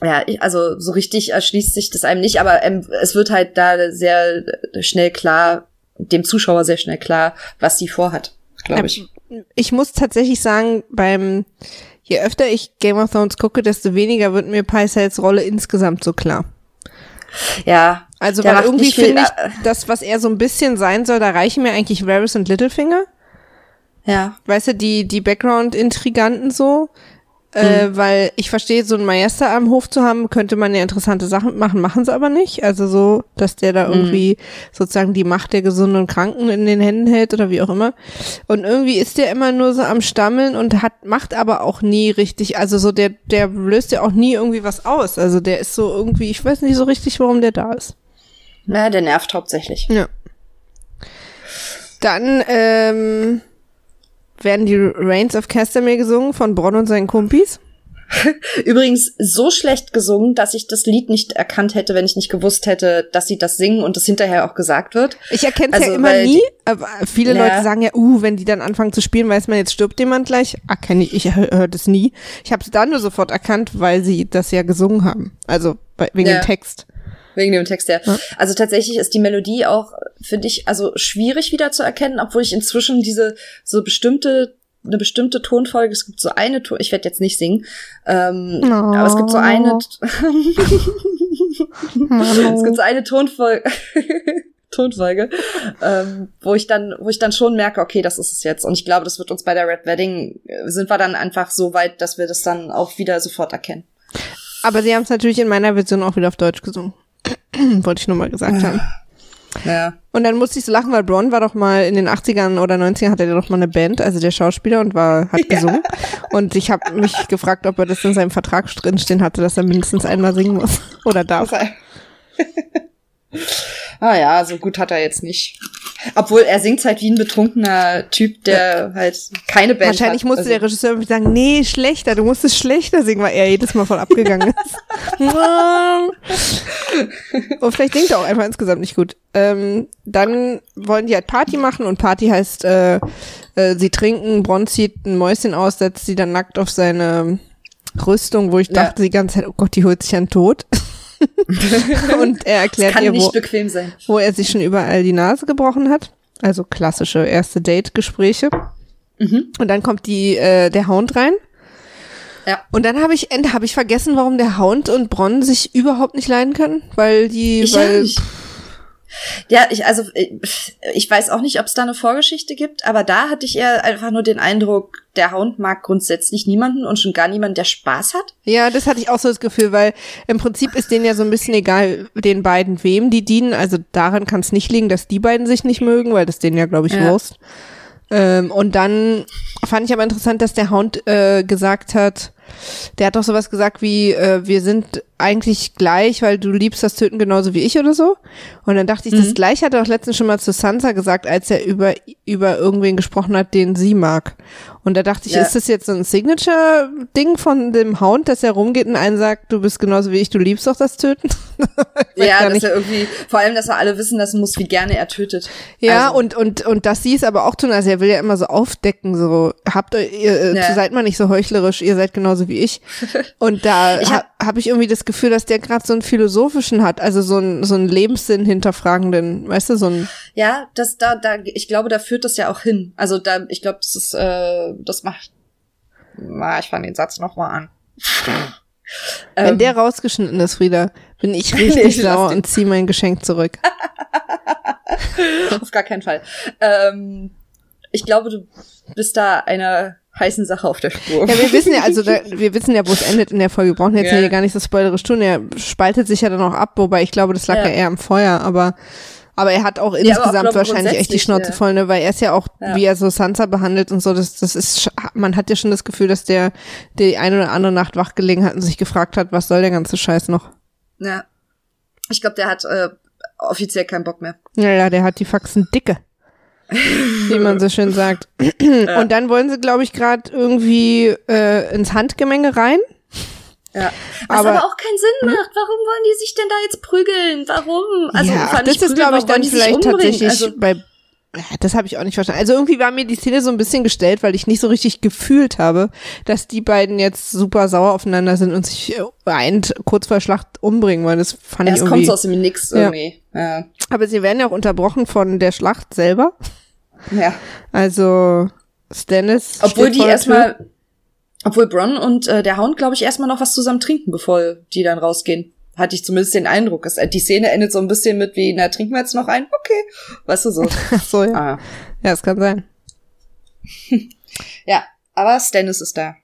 ja, ich, also so richtig erschließt sich das einem nicht, aber ähm, es wird halt da sehr schnell klar, dem Zuschauer sehr schnell klar, was sie vorhat, glaube ich. Ähm, ich muss tatsächlich sagen, beim je öfter ich Game of Thrones gucke, desto weniger wird mir Pycelles Rolle insgesamt so klar. Ja, also weil irgendwie finde ich, da. das, was er so ein bisschen sein soll, da reichen mir eigentlich Varys und Littlefinger. Ja. Weißt du, die die Background-Intriganten so, mhm. äh, weil ich verstehe, so einen Majester am Hof zu haben, könnte man ja interessante Sachen machen, machen sie aber nicht. Also so, dass der da irgendwie mhm. sozusagen die Macht der Gesunden und Kranken in den Händen hält oder wie auch immer. Und irgendwie ist der immer nur so am Stammeln und hat macht aber auch nie richtig, also so der der löst ja auch nie irgendwie was aus. Also der ist so irgendwie, ich weiß nicht so richtig, warum der da ist. Na, der nervt hauptsächlich. Ja. Dann ähm, werden die Reigns of Castamere gesungen von Bronn und seinen Kumpis. Übrigens so schlecht gesungen, dass ich das Lied nicht erkannt hätte, wenn ich nicht gewusst hätte, dass sie das singen und das hinterher auch gesagt wird. Ich erkenne es also, ja immer nie, aber viele na, Leute sagen ja, uh, wenn die dann anfangen zu spielen, weiß man, jetzt stirbt jemand gleich. Ah, kenne ich, ich höre das nie. Ich habe es dann nur sofort erkannt, weil sie das ja gesungen haben. Also bei, wegen ja. dem Text. Wegen dem Text, ja. ja. Also tatsächlich ist die Melodie auch, finde ich, also schwierig wieder zu erkennen, obwohl ich inzwischen diese so bestimmte, eine bestimmte Tonfolge, es gibt so eine, to- ich werde jetzt nicht singen, ähm, oh. aber es gibt so eine, es gibt so eine Tonfolge, Tonfolge, ähm, wo ich dann, wo ich dann schon merke, okay, das ist es jetzt. Und ich glaube, das wird uns bei der Red Wedding, sind wir dann einfach so weit, dass wir das dann auch wieder sofort erkennen. Aber sie haben es natürlich in meiner Version auch wieder auf Deutsch gesungen. Wollte ich nur mal gesagt ja. haben. Ja. Und dann musste ich so lachen, weil Bronn war doch mal in den achtzigern oder neunzigern hatte er doch mal eine Band, also der Schauspieler, und war hat gesungen. Ja. Und ich habe mich gefragt, ob er das in seinem Vertrag drinstehen hatte, dass er mindestens einmal singen muss oder darf. Ah ja, so gut hat er jetzt nicht. Obwohl, er singt halt wie ein betrunkener Typ, der ja. halt keine Band Wahrscheinlich hat. Wahrscheinlich musste also der Regisseur irgendwie sagen, nee, schlechter, du musst es schlechter singen, weil er jedes Mal voll abgegangen ist. Und vielleicht singt er auch einfach insgesamt nicht gut. Ähm, dann wollen die halt Party machen und Party heißt, äh, äh, sie trinken, Bronn zieht ein Mäuschen aus, setzt sie dann nackt auf seine Rüstung, wo ich ja. dachte die ganze Zeit, oh Gott, die holt sich ja einen Tod. Und er erklärt ihr, wo, wo er sich schon überall die Nase gebrochen hat. Also klassische erste Date-Gespräche. Mhm. Und dann kommt die äh, der Hound rein. Ja. Und dann habe ich habe ich vergessen, warum der Hound und Bronn sich überhaupt nicht leiden können, weil die ich weil, pff, Ja, ich, also, ich weiß auch nicht, ob es da eine Vorgeschichte gibt, aber da hatte ich eher einfach nur den Eindruck, der Hound mag grundsätzlich niemanden und schon gar niemanden, der Spaß hat. Ja, das hatte ich auch so das Gefühl, weil im Prinzip ist denen ja so ein bisschen egal, den beiden wem die dienen. Also daran kann es nicht liegen, dass die beiden sich nicht mögen, weil das denen ja, glaube ich, ja. Wurst. Ähm, und dann fand ich aber interessant, dass der Hound äh, gesagt hat, der hat doch sowas gesagt wie, äh, wir sind eigentlich gleich, weil du liebst das Töten genauso wie ich oder so. Und dann dachte ich, mhm. das Gleiche hat er doch letztens schon mal zu Sansa gesagt, als er über über irgendwen gesprochen hat, den sie mag. Und da dachte ich, ja. ist das jetzt so ein Signature-Ding von dem Hound, dass er rumgeht und einen sagt, du bist genauso wie ich, du liebst doch das Töten? Ja, dass er irgendwie, vor allem, dass wir alle wissen lassen muss, wie gerne er tötet. Ja, also. und und und dass sie es aber auch tun, also er will ja immer so aufdecken, so, habt ihr, ihr ja. seid mal nicht so heuchlerisch, ihr seid genauso wie ich. Und da ich habe hab ich irgendwie das Gefühl, dass der gerade so einen philosophischen hat, also so einen so einen Lebenssinn hinterfragenden, weißt du, so ein... Ja, das da da ich glaube, da führt das ja auch hin. Also da, ich glaube, das ist, äh, das macht... Na, ich fange den Satz nochmal an. Wenn ähm, der rausgeschnitten ist, Frieda, bin ich richtig nee, sauer und ziehe mein Geschenk zurück. Auf gar keinen Fall. Ähm, ich glaube, du bist da einer heißen Sache auf der Spur. Ja, wir wissen ja, also da, wir wissen ja, wo es endet in der Folge. Wir brauchen jetzt ja. hier gar nicht so spoilerisch tun. Er spaltet sich ja dann auch ab, wobei ich glaube, das lag ja, ja eher am Feuer, aber aber er hat auch ja, insgesamt auch, glaub, wahrscheinlich echt die Schnauze ja. voll, ne, weil er ist ja auch, ja. wie er so Sansa behandelt und so, das das ist, man hat ja schon das Gefühl, dass der die eine oder andere Nacht wach gelegen hat und sich gefragt hat, was soll der ganze Scheiß noch? Ja, ich glaube, der hat äh, offiziell keinen Bock mehr. Ja, ja, der hat die Faxen dicke. Wie man so schön sagt. Ja. Und dann wollen sie, glaube ich, gerade irgendwie äh, ins Handgemenge rein. Ja. Was aber, aber auch keinen Sinn macht. Warum wollen die sich denn da jetzt prügeln? Warum? Also ja, das ist, glaube ich, dann vielleicht tatsächlich also, bei. Das habe ich auch nicht verstanden. Also irgendwie war mir die Szene so ein bisschen gestellt, weil ich nicht so richtig gefühlt habe, dass die beiden jetzt super sauer aufeinander sind und sich eint kurz vor der Schlacht umbringen, weil das fand ja, ich irgendwie... Erst kommt aus dem Nix irgendwie. Ja. Ja. Aber sie werden ja auch unterbrochen von der Schlacht selber. Ja. Also Stannis... Obwohl die erstmal... Obwohl Bronn und äh, der Hound, glaube ich, erstmal noch was zusammen trinken, bevor die dann rausgehen. Hatte ich zumindest den Eindruck. Dass, äh, die Szene endet so ein bisschen mit wie, na, trinken wir jetzt noch einen? Okay. Weißt du, so. Ach so, ja. Ah. Ja, das kann sein. Ja, aber Stannis ist da.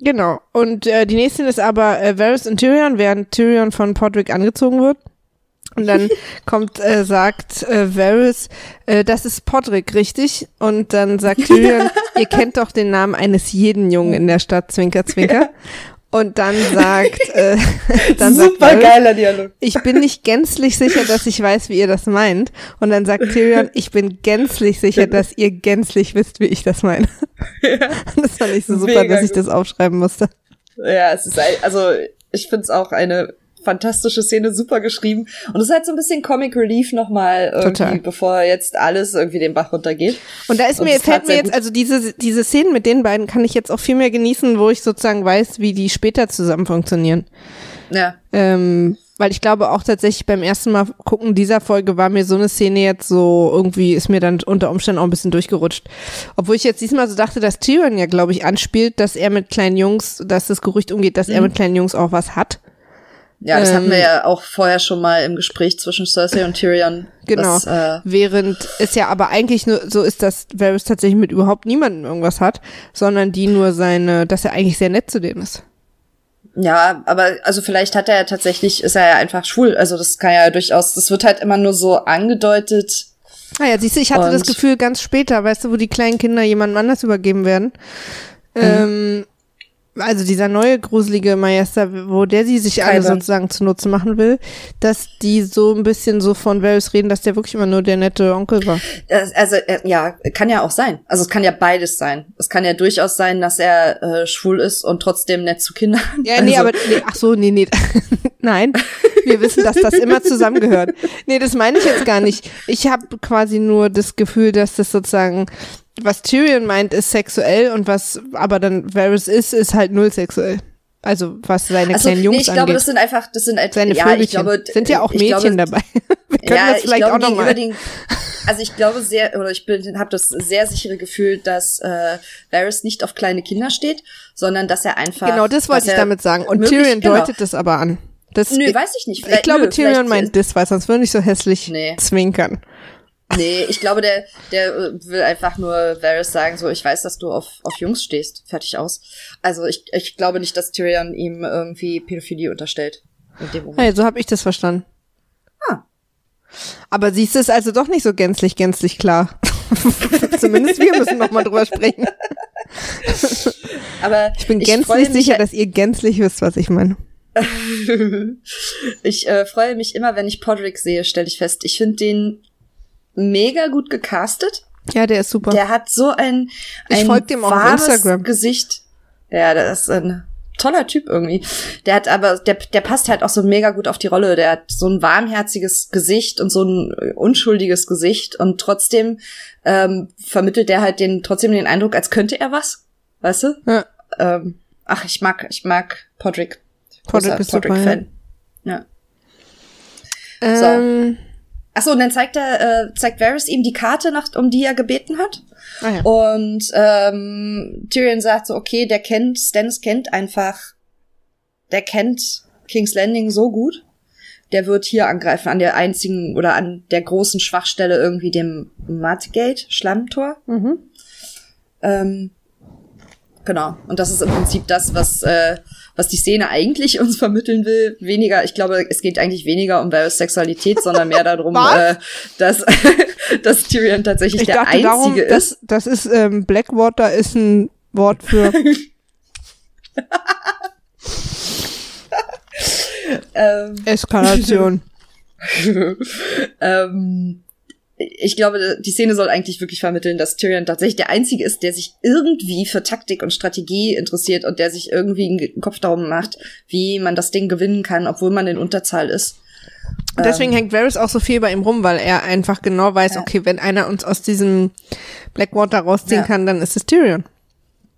Genau. Und äh, die nächste ist aber äh, Varys und Tyrion, während Tyrion von Podrick angezogen wird. Und dann kommt, äh, sagt äh, Varys, äh, das ist Podrick, richtig? Und dann sagt Tyrion, ihr kennt doch den Namen eines jeden Jungen in der Stadt, Zwinker, Zwinker. Und dann sagt, äh, dann sagt supergeiler Dialog. Ich bin nicht gänzlich sicher, dass ich weiß, wie ihr das meint. Und dann sagt Tyrion, ich bin gänzlich sicher, dass ihr gänzlich wisst, wie ich das meine. Ja. Das fand ich so super, mega dass ich gut. das aufschreiben musste. Ja, es ist, also, ich find's auch eine fantastische Szene, super geschrieben. Und es ist halt so ein bisschen Comic Relief nochmal irgendwie, total. Bevor jetzt alles irgendwie den Bach runtergeht. Und da ist mir, jetzt fällt mir jetzt, gut. also diese, diese Szenen mit den beiden kann ich jetzt auch viel mehr genießen, wo ich sozusagen weiß, wie die später zusammen funktionieren. Ja. Ähm, weil ich glaube auch tatsächlich beim ersten Mal gucken dieser Folge war mir so eine Szene jetzt so, irgendwie ist mir dann unter Umständen auch ein bisschen durchgerutscht. Obwohl ich jetzt diesmal so dachte, dass Tyrion ja, glaube ich, anspielt, dass er mit kleinen Jungs, dass das Gerücht umgeht, dass mhm. er mit kleinen Jungs auch was hat. Ja, das ähm, hatten wir ja auch vorher schon mal im Gespräch zwischen Cersei und Tyrion. Genau, dass, äh, während es ja aber eigentlich nur so ist, dass Varys tatsächlich mit überhaupt niemandem irgendwas hat, sondern die nur seine, dass er eigentlich sehr nett zu denen ist. Ja, aber also vielleicht hat er ja tatsächlich, ist er ja einfach schwul, also das kann ja durchaus, das wird halt immer nur so angedeutet. Ah ja, siehst du, ich hatte das Gefühl ganz später, weißt du, wo die kleinen Kinder jemandem anders übergeben werden. Mhm. Ähm, Also dieser neue gruselige Majester, wo der sie sich alle sozusagen zunutze machen will, dass die so ein bisschen so von Varys reden, dass der wirklich immer nur der nette Onkel war. Also ja, kann ja auch sein. Also es kann ja beides sein. Es kann ja durchaus sein, dass er äh, schwul ist und trotzdem nett zu Kindern. Ja, also. nee, aber nee, ach so, nee, nee. Nein, wir wissen, dass das immer zusammengehört. Nee, das meine ich jetzt gar nicht. Ich habe quasi nur das Gefühl, dass das sozusagen... Was Tyrion meint, ist sexuell und was aber dann Varys ist, ist halt null sexuell. Also was seine also, kleinen Jungs nee, ich angeht. Ich glaube, das sind einfach, das sind halt, seine ja, Vögelchen. Ich glaube, sind ja auch Mädchen glaube, dabei. Wir können ja, das vielleicht auch nochmal. Also ich glaube sehr, oder ich bin, habe das sehr sichere Gefühl, dass äh, Varys nicht auf kleine Kinder steht, sondern dass er einfach. Genau, das wollte ich damit sagen. Und möglich, Tyrion deutet genau. das aber an. Das nö, ich, weiß ich nicht. Vielleicht, ich glaube, nö, Tyrion meint das, weil sonst würde ich so hässlich nee. zwinkern. Nee, ich glaube, der, der will einfach nur Varys sagen, so, ich weiß, dass du auf, auf Jungs stehst. Fertig, aus. Also ich, ich glaube nicht, dass Tyrion ihm irgendwie Pädophilie unterstellt. In dem Moment. Hey, so habe ich das verstanden. Ah. Aber siehst du, es also doch nicht so gänzlich, gänzlich klar. Zumindest wir müssen nochmal drüber sprechen. Aber ich bin ich gänzlich sicher, dass ihr gänzlich wisst, was ich meine. ich äh, freue mich immer, wenn ich Podrick sehe, stelle ich fest. Ich finde den mega gut gecastet. Ja, der ist super. Der hat so ein, ein wahres Gesicht. Ja, das ist ein toller Typ irgendwie. Der hat aber, der, der passt halt auch so mega gut auf die Rolle. Der hat so ein warmherziges Gesicht und so ein unschuldiges Gesicht und trotzdem ähm, vermittelt der halt den, trotzdem den Eindruck, als könnte er was. Weißt du? Ja. Ähm, ach, ich mag, ich mag Podrick. Podrick ist Podrick-Fan. Ja. ja. So. Ähm. Achso, und dann zeigt er, äh, zeigt Varys ihm die Karte, nach, um die er gebeten hat. Ah, ja. Und ähm, Tyrion sagt so, okay, der kennt, Stannis kennt einfach, der kennt King's Landing so gut, der wird hier angreifen, an der einzigen oder an der großen Schwachstelle irgendwie dem Mudgate, Schlammtor. Mhm. Ähm, genau, und das ist im Prinzip das, was äh, was die Szene eigentlich uns vermitteln will, weniger, ich glaube, es geht eigentlich weniger um Varys Sexualität, sondern mehr darum, äh, dass, dass Tyrion tatsächlich ich der Einzige darum, ist. Das, das ist, ähm, Blackwater ist ein Wort für... Eskalation. ähm, ich glaube, die Szene soll eigentlich wirklich vermitteln, dass Tyrion tatsächlich der Einzige ist, der sich irgendwie für Taktik und Strategie interessiert und der sich irgendwie einen Kopf darum macht, wie man das Ding gewinnen kann, obwohl man in Unterzahl ist. Und deswegen ähm, hängt Varys auch so viel bei ihm rum, weil er einfach genau weiß, ja. okay, wenn einer uns aus diesem Blackwater rausziehen ja. kann, dann ist es Tyrion.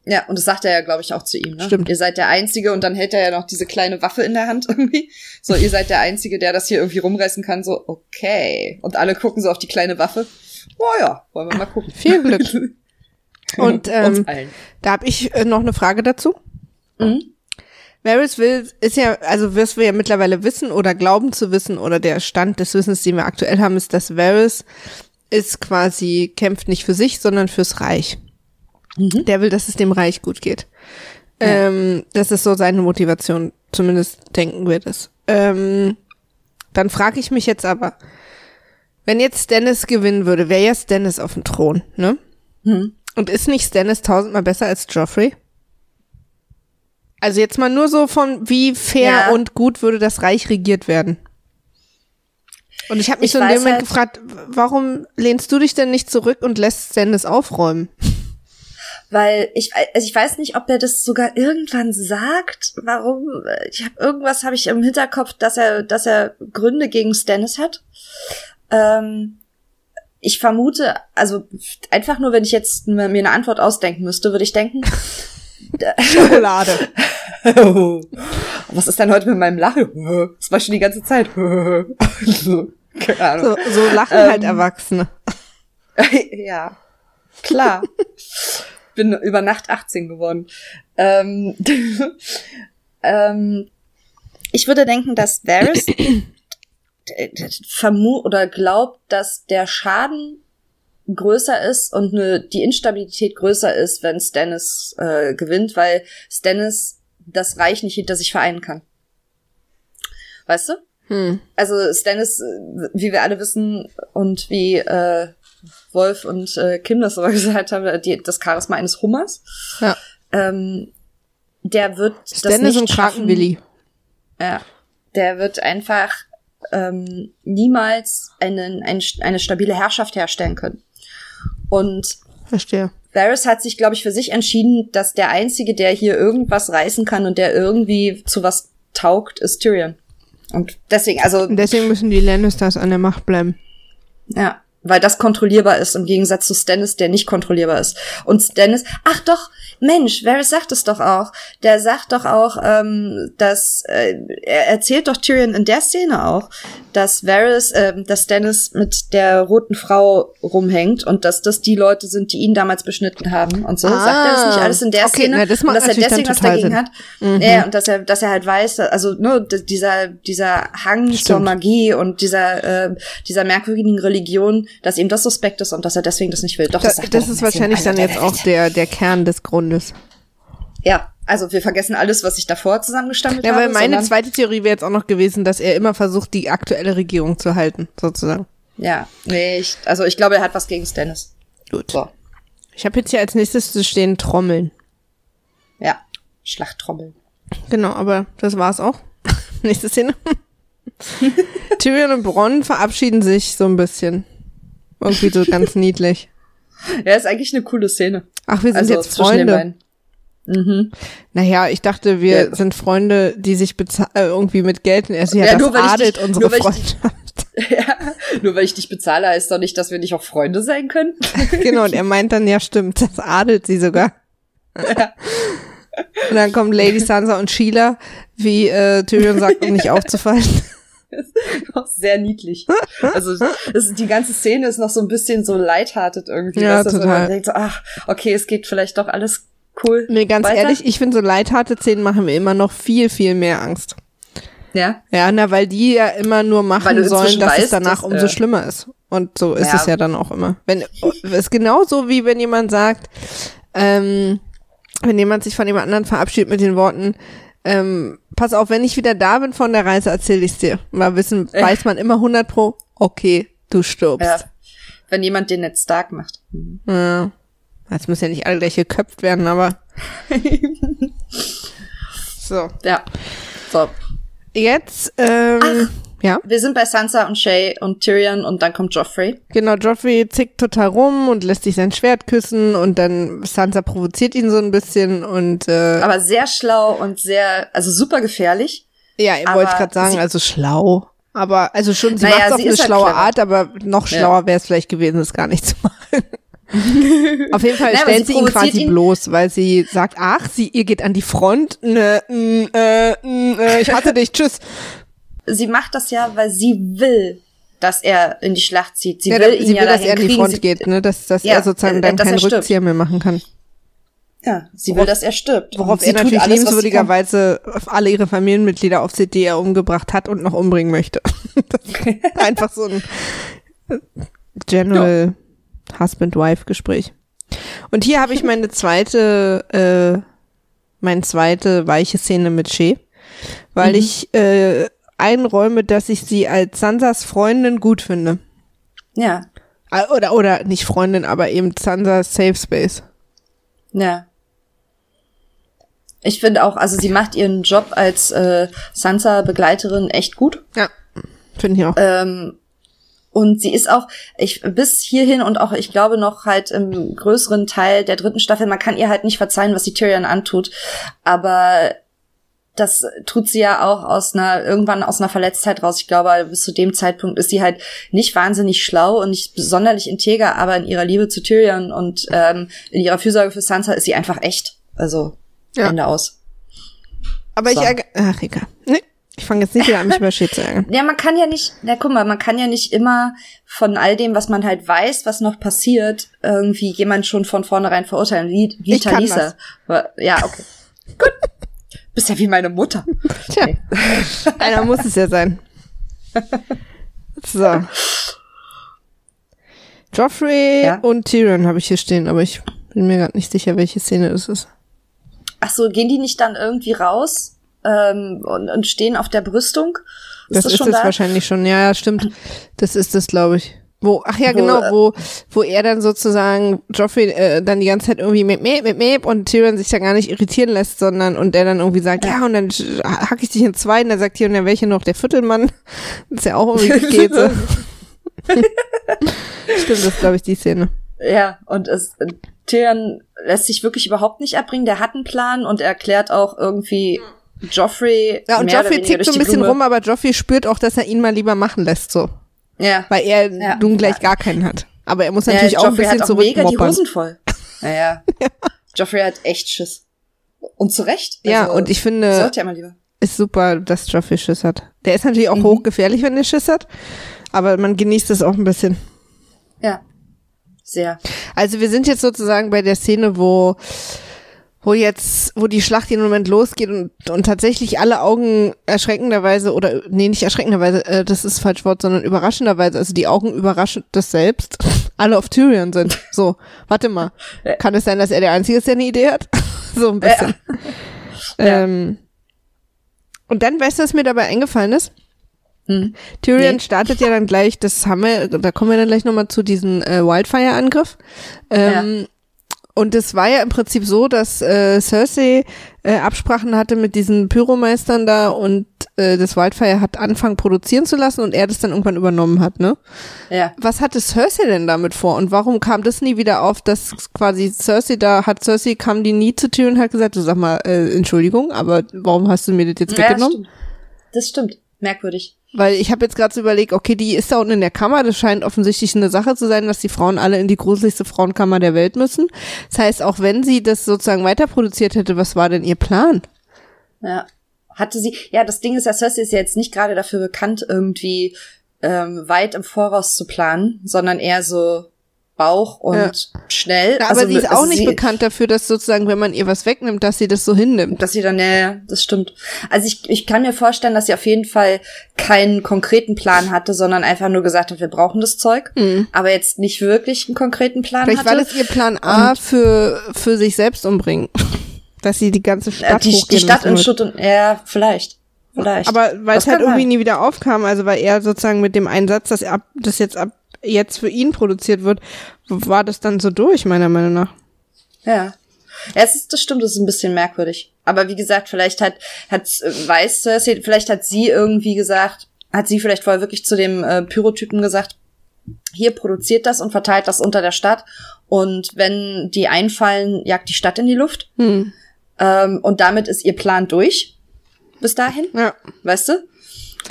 Ja, und das sagt er ja, glaube ich, auch zu ihm. Ne? Stimmt. Ihr seid der Einzige, und dann hält er ja noch diese kleine Waffe in der Hand irgendwie. So, ihr seid der Einzige, der das hier irgendwie rumreißen kann. So, okay. Und alle gucken so auf die kleine Waffe. Boah, ja, wollen wir mal gucken. Viel Glück. Und ähm, da habe ich äh, noch eine Frage dazu. Mhm. Varys will, ist ja, also was wir ja mittlerweile wissen oder glauben zu wissen, oder der Stand des Wissens, den wir aktuell haben, ist, dass Varys ist quasi, kämpft nicht für sich, sondern fürs Reich. Mhm. Der will, dass es dem Reich gut geht. Ja. Ähm, das ist so seine Motivation, zumindest denken wir das. Ähm, dann frage ich mich jetzt aber, wenn jetzt Stannis gewinnen würde, wäre ja Stannis auf dem Thron, ne? Mhm. Und ist nicht Stannis tausendmal besser als Joffrey? Also jetzt mal nur so von, wie fair ja. und gut würde das Reich regiert werden? Und ich habe mich ich so in dem Moment halt gefragt, warum lehnst du dich denn nicht zurück und lässt Stannis aufräumen? Weil ich, also ich weiß nicht, ob er das sogar irgendwann sagt, warum, ich hab, irgendwas habe ich im Hinterkopf, dass er, dass er Gründe gegen Stannis hat. Ähm, ich vermute, also einfach nur, wenn ich jetzt mir eine Antwort ausdenken müsste, würde ich denken. Schokolade. Oh, was ist denn heute mit meinem Lachen? Das war schon die ganze Zeit. So, keine Ahnung. So, so lachen ähm, halt Erwachsene. Ja, klar. Bin über Nacht achtzehn geworden. Ähm, ähm, ich würde denken, dass Varys vermutet oder glaubt, dass der Schaden größer ist und ne, die Instabilität größer ist, wenn Stannis äh, gewinnt, weil Stannis das Reich nicht hinter sich vereinen kann. Weißt du? Hm. Also Stannis, wie wir alle wissen und wie äh, Wolf und äh, Kim das aber gesagt haben, die, das Charisma eines Hummers. Ja. Ähm, der wird Stannis das nicht und schaffen. Willi. Ja. Der wird einfach ähm, niemals einen, ein, eine stabile Herrschaft herstellen können. Und verstehe. Varys hat sich, glaube ich, für sich entschieden, dass der Einzige, der hier irgendwas reißen kann und der irgendwie zu was taugt, ist Tyrion. Und deswegen, also. Und deswegen müssen die Lannisters an der Macht bleiben. Ja. Weil das kontrollierbar ist, im Gegensatz zu Stannis, der nicht kontrollierbar ist. Und Stannis, ach doch, Mensch, Varys sagt es doch auch. Der sagt doch auch, ähm, dass äh, er erzählt doch Tyrion in der Szene auch, dass Varys, äh, dass Stannis mit der roten Frau rumhängt und dass das die Leute sind, die ihn damals beschnitten haben und so. Ah, sagt er das nicht alles in der okay, Szene? Na, das und dass er deswegen was dagegen Sinn. Hat. Mhm. Ja, und dass er, dass er halt weiß, also nur dieser dieser Hang Stimmt. zur Magie und dieser äh, dieser merkwürdigen Religion, dass ihm das suspekt ist und dass er deswegen das nicht will. Doch, das, das, das ist wahrscheinlich dann jetzt auch der der Kern des Grundes. Ja, also wir vergessen alles, was ich davor zusammengestammelt ja, habe. Ja, weil meine zweite Theorie wäre jetzt auch noch gewesen, dass er immer versucht, die aktuelle Regierung zu halten, sozusagen. Ja, nee, ich, also ich glaube, er hat was gegen Stannis. Gut. So. Ich habe jetzt hier als nächstes zu stehen Trommeln. Ja, Schlachttrommeln. Genau, aber das war's auch. Nächste Szene. Tyrion und Bronn verabschieden sich so ein bisschen. Irgendwie so ganz niedlich. Ja, ist eigentlich eine coole Szene. Ach, wir sind also jetzt Freunde. Mhm. Naja, ich dachte, wir ja. sind Freunde, die sich beza- äh, irgendwie mit Geld und erst ja, ja, das adelt dich, unsere nur Freundschaft. Ich, ja, nur weil ich dich bezahle, heißt doch nicht, dass wir nicht auch Freunde sein können. Genau, und er meint dann, ja stimmt, das adelt sie sogar. Ja. Und dann kommen Lady Sansa und Sheila, wie äh, Tyrion sagt, um nicht aufzufallen. Sehr niedlich. Also das, die ganze Szene ist noch so ein bisschen so lighthearted irgendwie. Ja, total. Dass man denkt so, ach, okay, es geht vielleicht doch alles cool. Nee, ganz weiter. Ehrlich, ich finde so lighthearted Szenen machen mir immer noch viel, viel mehr Angst. Ja? Ja, na, weil die ja immer nur machen sollen, dass weißt, es danach dass, umso äh, schlimmer ist. Und so ist ja. es ja dann auch immer. Wenn, es ist genauso wie wenn jemand sagt, ähm, wenn jemand sich von jemand anderen verabschiedet mit den Worten, ähm, pass auf, wenn ich wieder da bin von der Reise, erzähle ich's dir. Mal wissen, äh. weiß man immer hundert pro, okay, du stirbst. Ja. Wenn jemand den Ned Stark macht. Mhm. Ja. Jetzt müssen ja nicht alle gleich geköpft werden, aber. So. Ja. So. Jetzt, ähm. Ach, ja. Wir sind bei Sansa und Shea und Tyrion und dann kommt Joffrey. Genau, Joffrey zickt total rum und lässt sich sein Schwert küssen und dann Sansa provoziert ihn so ein bisschen und, äh. Aber sehr schlau und sehr, also super gefährlich. Ja, wollte ich gerade sagen, also schlau. Aber, also schon, sie naja, macht's auf eine halt schlaue clever. Art, aber noch schlauer ja. wäre es vielleicht gewesen, das gar nicht zu machen. Auf jeden Fall Nein, stellt sie, sie ihn quasi ihn. bloß, weil sie sagt, ach, sie, ihr geht an die Front, ne, n, äh, n, äh, ich hasse dich, tschüss. Sie macht das ja, weil sie will, dass er in die Schlacht zieht. Sie ja, will, ihn sie ja will dass er an die Front sie, geht, ne, dass, dass ja, er sozusagen dann keinen Rückzieher mehr machen kann. Ja, sie worauf, will, dass er stirbt. Worauf sie er natürlich alles, liebenswürdigerweise alle ihre Familienmitglieder aufzieht, die er umgebracht hat und noch umbringen möchte. Einfach so ein General... No. Husband-Wife-Gespräch. Und hier habe ich meine zweite, äh, meine zweite weiche Szene mit Shea, weil mhm. ich äh, einräume, dass ich sie als Sansas Freundin gut finde. Ja. Oder, oder nicht Freundin, aber eben Sansas Safe Space. Ja. Ich finde auch, also sie macht ihren Job als äh, Sansa-Begleiterin echt gut. Ja, finde ich auch. Ähm, Und sie ist auch, ich bis hierhin und auch, ich glaube, noch halt im größeren Teil der dritten Staffel, man kann ihr halt nicht verzeihen, was die Tyrion antut, aber das tut sie ja auch aus einer, irgendwann aus einer Verletztheit raus. Ich glaube, bis zu dem Zeitpunkt ist sie halt nicht wahnsinnig schlau und nicht sonderlich integer, aber in ihrer Liebe zu Tyrion und ähm, in ihrer Fürsorge für Sansa ist sie einfach echt. Also, ja. Ende aus. Aber so. ich, ach, egal. Nee. Ich fange jetzt nicht wieder an, mich über Shea zu ärgern. Ja, man kann ja nicht, na guck mal, man kann ja nicht immer von all dem, was man halt weiß, was noch passiert, irgendwie jemand schon von vornherein verurteilen, wie, wie Talisa. Ja, okay. Gut. Bist ja wie meine Mutter. Tja. Okay. Einer muss es ja sein. So. Joffrey ja? und Tyrion habe ich hier stehen, aber ich bin mir gerade nicht sicher, welche Szene es ist. Ach so, gehen die nicht dann irgendwie raus? Und, und stehen auf der Brüstung. Ist das, das ist schon es da? Wahrscheinlich schon. Ja, ja, stimmt. Das ist es, glaube ich. Wo, ach ja, wo, genau, wo, wo er dann sozusagen Joffrey äh, dann die ganze Zeit irgendwie mit Mäb, mit Mäb und Tyrion sich da gar nicht irritieren lässt, sondern und er dann irgendwie sagt, ja, ja und dann hack ich dich in zwei und dann sagt Tyrion, ja, welche noch? Der Viertelmann. Das ist ja auch irgendwie geht so. Stimmt, das glaube ich die Szene. Ja, und es Tyrion lässt sich wirklich überhaupt nicht abbringen. Der hat einen Plan und er erklärt auch irgendwie Joffrey. Ja, und Joffrey zickt so ein bisschen Blume. rum, aber Joffrey spürt auch, dass er ihn mal lieber machen lässt, so. Ja. Weil er ja. nun gleich gar keinen hat. Aber er muss natürlich ja, auch ein bisschen zurückmoppern. Joffrey hat auch mega die Hosen voll. Naja. Ja. Joffrey hat echt Schiss. Und zu Recht. Also ja, und ich finde, sollte ja mal lieber. Ist super, dass Joffrey Schiss hat. Der ist natürlich auch mhm. hochgefährlich, wenn der Schiss hat, aber man genießt es auch ein bisschen. Ja, sehr. Also wir sind jetzt sozusagen bei der Szene, wo wo jetzt, wo die Schlacht im Moment losgeht und, und tatsächlich alle Augen erschreckenderweise, oder nee, nicht erschreckenderweise, äh, das ist falsch Wort, sondern überraschenderweise, also die Augen überraschen das selbst, alle auf Tyrion sind. So, warte mal, kann es sein, dass er der Einzige ist, der eine Idee hat? So ein bisschen. Ja. Ähm, und dann, weißt du, was mir dabei eingefallen ist? Hm. Tyrion nee. startet ja dann gleich, das haben wir, da kommen wir dann gleich nochmal zu diesem äh, Wildfire-Angriff. Ähm, ja. Und es war ja im Prinzip so, dass äh, Cersei äh, Absprachen hatte mit diesen Pyromeistern da und äh, das Wildfire hat angefangen produzieren zu lassen und er das dann irgendwann übernommen hat, ne? Ja. Was hatte Cersei denn damit vor und warum kam das nie wieder auf, dass quasi Cersei da hat, Cersei kam die nie zu Tyrion und hat gesagt, du sag mal, äh, Entschuldigung, aber warum hast du mir das jetzt ja, weggenommen? Das stimmt. Das stimmt. Merkwürdig. Weil ich habe jetzt gerade so überlegt, okay, die ist da unten in der Kammer, das scheint offensichtlich eine Sache zu sein, dass die Frauen alle in die gruseligste Frauenkammer der Welt müssen. Das heißt, auch wenn sie das sozusagen weiter produziert hätte, was war denn ihr Plan? Ja, hatte sie, ja, das Ding ist, Cersei ist ja jetzt nicht gerade dafür bekannt, irgendwie ähm, weit im Voraus zu planen, sondern eher so Bauch und ja. schnell. Na, aber also, sie ist auch nicht sie, bekannt dafür, dass sozusagen, wenn man ihr was wegnimmt, dass sie das so hinnimmt. Dass sie dann, ja, ja, das stimmt. Also ich, ich kann mir vorstellen, dass sie auf jeden Fall keinen konkreten Plan hatte, sondern einfach nur gesagt hat, wir brauchen das Zeug. Mhm. Aber jetzt nicht wirklich einen konkreten Plan Vielleicht hatte. Vielleicht war das ihr Plan A und für für sich selbst umbringen. Dass sie die ganze Stadt hochgehen Die Stadt in Schutt und... Ja, vielleicht. Vielleicht. Aber weil es halt irgendwie sein. nie wieder aufkam, also weil er sozusagen mit dem einen Satz, dass er ab, das jetzt ab jetzt für ihn produziert wird, war das dann so durch, meiner Meinung nach. Ja. Ja, es ist, das stimmt, das ist ein bisschen merkwürdig. Aber wie gesagt, vielleicht hat, hat, weiß Cersei, vielleicht hat sie irgendwie gesagt, hat sie vielleicht vorher wirklich zu dem äh, Pyrotypen gesagt, hier produziert das und verteilt das unter der Stadt und wenn die einfallen, jagt die Stadt in die Luft. Hm. Ähm, und damit ist ihr Plan durch. Bis dahin. Ja. Weißt du?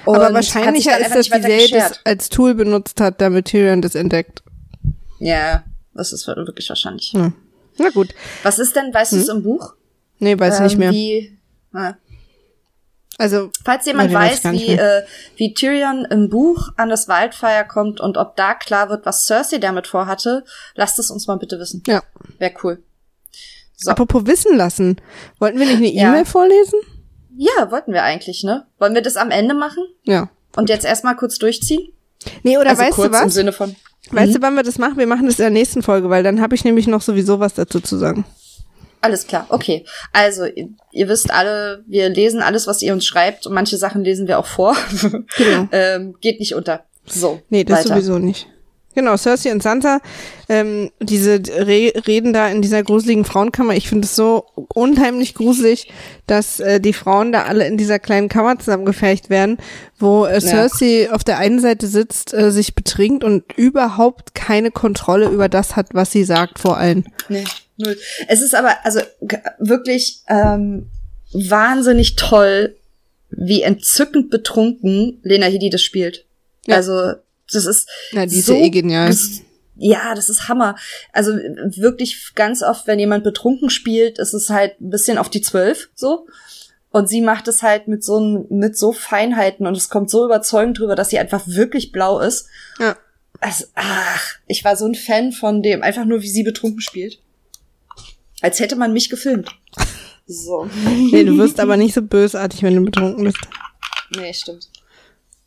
Und aber wahrscheinlich ist das, die Serie das als Tool benutzt hat, damit Tyrion das entdeckt. Ja, das ist wirklich wahrscheinlich. Ja. Na gut. Was ist denn, weißt hm? du es im Buch? Nee, weiß ähm, nicht mehr. Wie, na. Also, falls jemand weiß, wie, äh, wie Tyrion im Buch an das Wildfire kommt und ob da klar wird, was Cersei damit vorhatte, lasst es uns mal bitte wissen. Ja. Wäre cool. So. Apropos wissen lassen. Wollten wir nicht eine E-Mail ja. vorlesen? Ja, wollten wir eigentlich, ne? Wollen wir das am Ende machen? Ja. Und jetzt erstmal kurz durchziehen? Nee, oder also weißt kurz du was? Im Sinne von, weißt mhm. du, wann wir das machen? Wir machen das in der nächsten Folge, weil dann habe ich nämlich noch sowieso was dazu zu sagen. Alles klar, okay. Also, ihr, ihr wisst alle, wir lesen alles, was ihr uns schreibt und manche Sachen lesen wir auch vor. Genau. ähm, geht nicht unter. So. Nee, das weiter. Sowieso nicht. Genau, Cersei und Sansa, ähm, diese Re- reden da in dieser gruseligen Frauenkammer. Ich finde es so unheimlich gruselig, dass äh, die Frauen da alle in dieser kleinen Kammer zusammengefercht werden, wo äh, Cersei ja. auf der einen Seite sitzt, äh, sich betrinkt und überhaupt keine Kontrolle über das hat, was sie sagt vor allen. Nee, null. Es ist aber also g- wirklich ähm, wahnsinnig toll, wie entzückend betrunken Lena Headey das spielt. Ja. Also das ist Na, die so ist ja eh genial. Das, ja, das ist Hammer. Also wirklich ganz oft, wenn jemand betrunken spielt, ist es halt ein bisschen auf die Zwölf so. Und sie macht es halt mit so mit so Feinheiten und es kommt so überzeugend drüber, dass sie einfach wirklich blau ist. Ja. Also, ach, ich war so ein Fan von dem, einfach nur wie sie betrunken spielt. Als hätte man mich gefilmt. So. Nee, du wirst aber nicht so bösartig, wenn du betrunken bist. Nee, stimmt.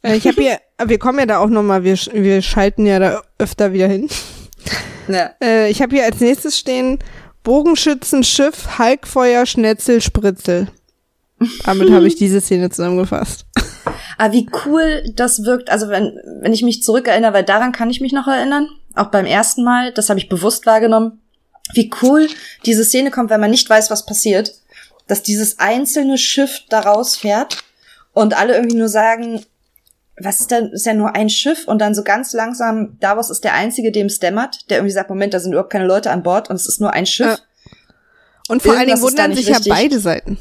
Ich habe hier, wir kommen ja da auch nochmal, wir, wir schalten ja da öfter wieder hin. Ja. Äh, ich habe hier als nächstes stehen, Bogenschützen, Schiff, Halkfeuer, Schnetzel, Spritzel. Damit habe ich diese Szene zusammengefasst. Ah, wie cool das wirkt. Also wenn, wenn ich mich zurückerinnere, weil daran kann ich mich noch erinnern, auch beim ersten Mal, das habe ich bewusst wahrgenommen, wie cool diese Szene kommt, wenn man nicht weiß, was passiert, dass dieses einzelne Schiff da rausfährt und alle irgendwie nur sagen, was ist denn, ist ja nur ein Schiff und dann so ganz langsam, Davos ist der Einzige, dem es dämmert, der irgendwie sagt, Moment, da sind überhaupt keine Leute an Bord und es ist nur ein Schiff. Ja. Und vor Irgendwas allen Dingen wundern sich richtig. ja beide Seiten.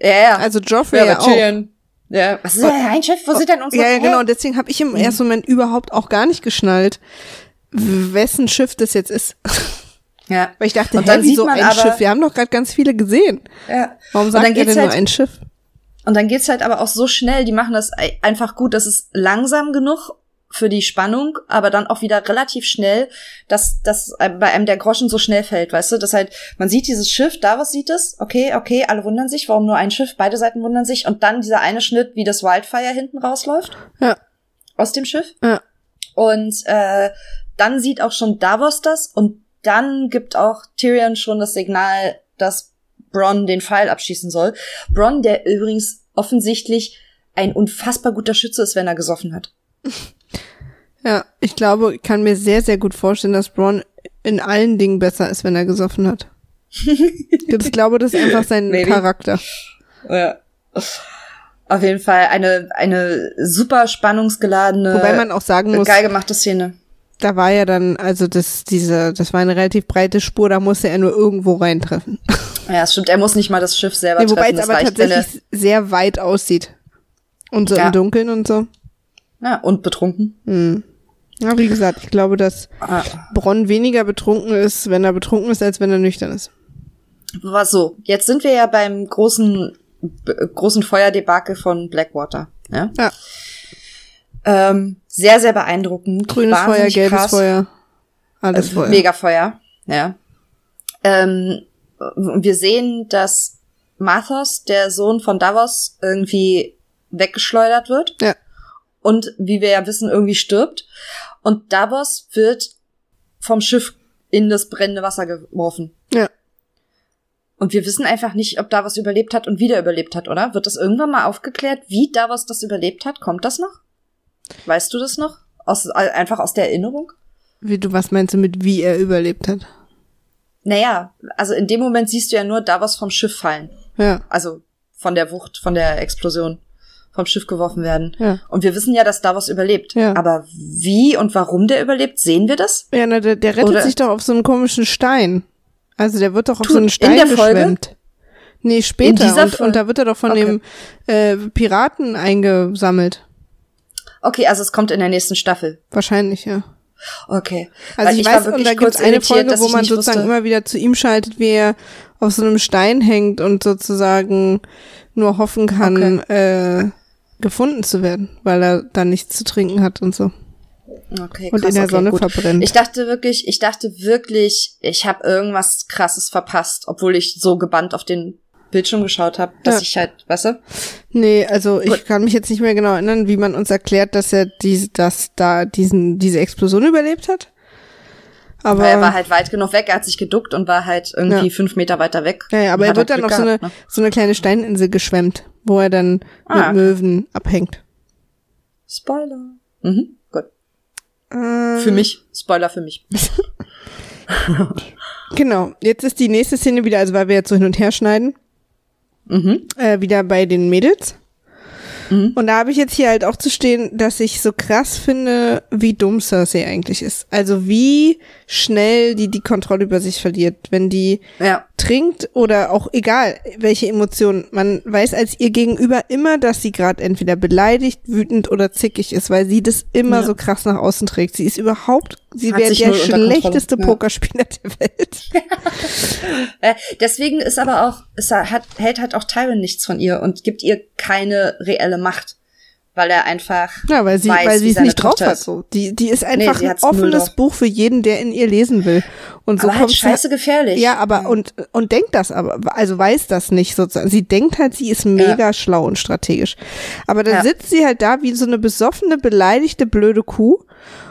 Ja, ja. Also Joffrey ja, ja auch. Tyrion. Ja, was ist denn ein Schiff? Wo sind denn unsere Ja, ja genau, und deswegen habe ich im ersten Moment überhaupt auch gar nicht geschnallt, wessen Schiff das jetzt ist. Ja. Weil ich dachte, und dann sieht so man ein aber, Schiff. Wir haben doch gerade ganz viele gesehen. Ja. Warum sagt ihr denn halt, nur ein Schiff? Und dann geht's halt aber auch so schnell. Die machen das einfach gut. Das ist langsam genug für die Spannung, aber dann auch wieder relativ schnell, dass das bei einem der Groschen so schnell fällt, weißt du? Das halt, man sieht dieses Schiff, Davos sieht es, okay, okay, alle wundern sich, warum nur ein Schiff, beide Seiten wundern sich und dann dieser eine Schnitt, wie das Wildfire hinten rausläuft. Ja. Aus dem Schiff. Ja. Und äh, dann sieht auch schon Davos das und dann gibt auch Tyrion schon das Signal, dass Bronn den Pfeil abschießen soll. Bronn, der übrigens offensichtlich ein unfassbar guter Schütze ist, wenn er gesoffen hat. Ja, ich glaube, ich kann mir sehr, sehr gut vorstellen, dass Bronn in allen Dingen besser ist, wenn er gesoffen hat. Ich glaube, das ist einfach sein Maybe. Charakter. Ja. Auf jeden Fall eine, eine super spannungsgeladene, wobei man auch sagen muss, geil gemachte Szene. Da war ja dann, also das, diese, das war eine relativ breite Spur, da musste er nur irgendwo reintreffen. Ja, das stimmt, er muss nicht mal das Schiff selber nee, treffen. Wobei es aber tatsächlich sehr weit aussieht. Und so ja. Im Dunkeln und so. Ja, und betrunken. Hm. Ja, wie gesagt, ich glaube, dass ah. Bronn weniger betrunken ist, wenn er betrunken ist, als wenn er nüchtern ist. War so. Jetzt sind wir ja beim großen, großen Feuerdebakel von Blackwater. Ja. ja. Ähm, sehr, sehr beeindruckend. Grünes Feuer, gelbes krass. Feuer. Alles äh, Feuer. Mega Feuer, ja. Ähm, wir sehen, dass Marthos, der Sohn von Davos, irgendwie weggeschleudert wird. Ja. Und wie wir ja wissen, irgendwie stirbt. Und Davos wird vom Schiff in das brennende Wasser geworfen. Ja. Und wir wissen einfach nicht, ob Davos überlebt hat und wieder überlebt hat, oder? Wird das irgendwann mal aufgeklärt, wie Davos das überlebt hat? Kommt das noch? Weißt du das noch? Aus, einfach aus der Erinnerung? Wie, du, was meinst du mit, wie er überlebt hat? Naja, also in dem Moment siehst du ja nur Davos vom Schiff fallen. Ja. Also von der Wucht, von der Explosion. Vom Schiff geworfen werden. Ja. Und wir wissen ja, dass Davos überlebt. Ja. Aber wie und warum der überlebt, sehen wir das? Ja, na, der, der rettet Oder? sich doch auf so einem komischen Stein. Also der wird doch auf Tut, so einen Stein in der geschwemmt. Folge? Nee, später. Und, und da wird er doch von okay. dem äh, Piraten eingesammelt. Okay, also es kommt in der nächsten Staffel. Wahrscheinlich, ja. Okay. Also ich, ich weiß, und da gibt es eine Folge, wo man sozusagen wusste. immer wieder zu ihm schaltet, wie er auf so einem Stein hängt und sozusagen nur hoffen kann, okay. äh, gefunden zu werden, weil er dann nichts zu trinken hat und so. Okay, krass, und in der okay, Sonne gut. verbrennt. Ich dachte wirklich, ich dachte wirklich, ich habe irgendwas Krasses verpasst, obwohl ich so gebannt auf den Bildschirm geschaut habe, dass ja. ich halt, weißt du? Nee, also ich gut. kann mich jetzt nicht mehr genau erinnern, wie man uns erklärt, dass er diese, dass da diesen, diese Explosion überlebt hat. Aber weil er war halt weit genug weg, er hat sich geduckt und war halt irgendwie ja. fünf Meter weiter weg. Ja, ja aber er wird halt dann auf so eine, ne? so eine kleine Steininsel geschwemmt, wo er dann ah, mit okay. Möwen abhängt. Spoiler. Mhm, gut. Ähm. Für mich, Spoiler für mich. Genau, jetzt ist die nächste Szene wieder, also weil wir jetzt so hin und her schneiden, mhm. äh, wieder bei den Mädels. Mhm. Und da habe ich jetzt hier halt auch zu stehen, dass ich so krass finde, wie dumm Cersei eigentlich ist. Also wie schnell die die Kontrolle über sich verliert, wenn die ja. trinkt oder auch egal, welche Emotionen. Man weiß als ihr Gegenüber immer, dass sie gerade entweder beleidigt, wütend oder zickig ist, weil sie das immer ja. so krass nach außen trägt. Sie ist überhaupt, sie wäre der schlechteste ja. Pokerspieler der Welt. Deswegen ist aber auch, es hat, hält halt auch Tywin nichts von ihr und gibt ihr keine reelle Macht, weil er einfach ja, weil sie, weiß, weil sie es nicht Tochter drauf hat. So. Die, die ist einfach nee, ein offenes Buch für jeden, der in ihr lesen will. Und so aber halt scheiße gefährlich. Ja, aber und und denkt das aber, also weiß das nicht sozusagen. Sie denkt halt, sie ist mega ja. schlau und strategisch. Aber dann ja. sitzt sie halt da wie so eine besoffene, beleidigte, blöde Kuh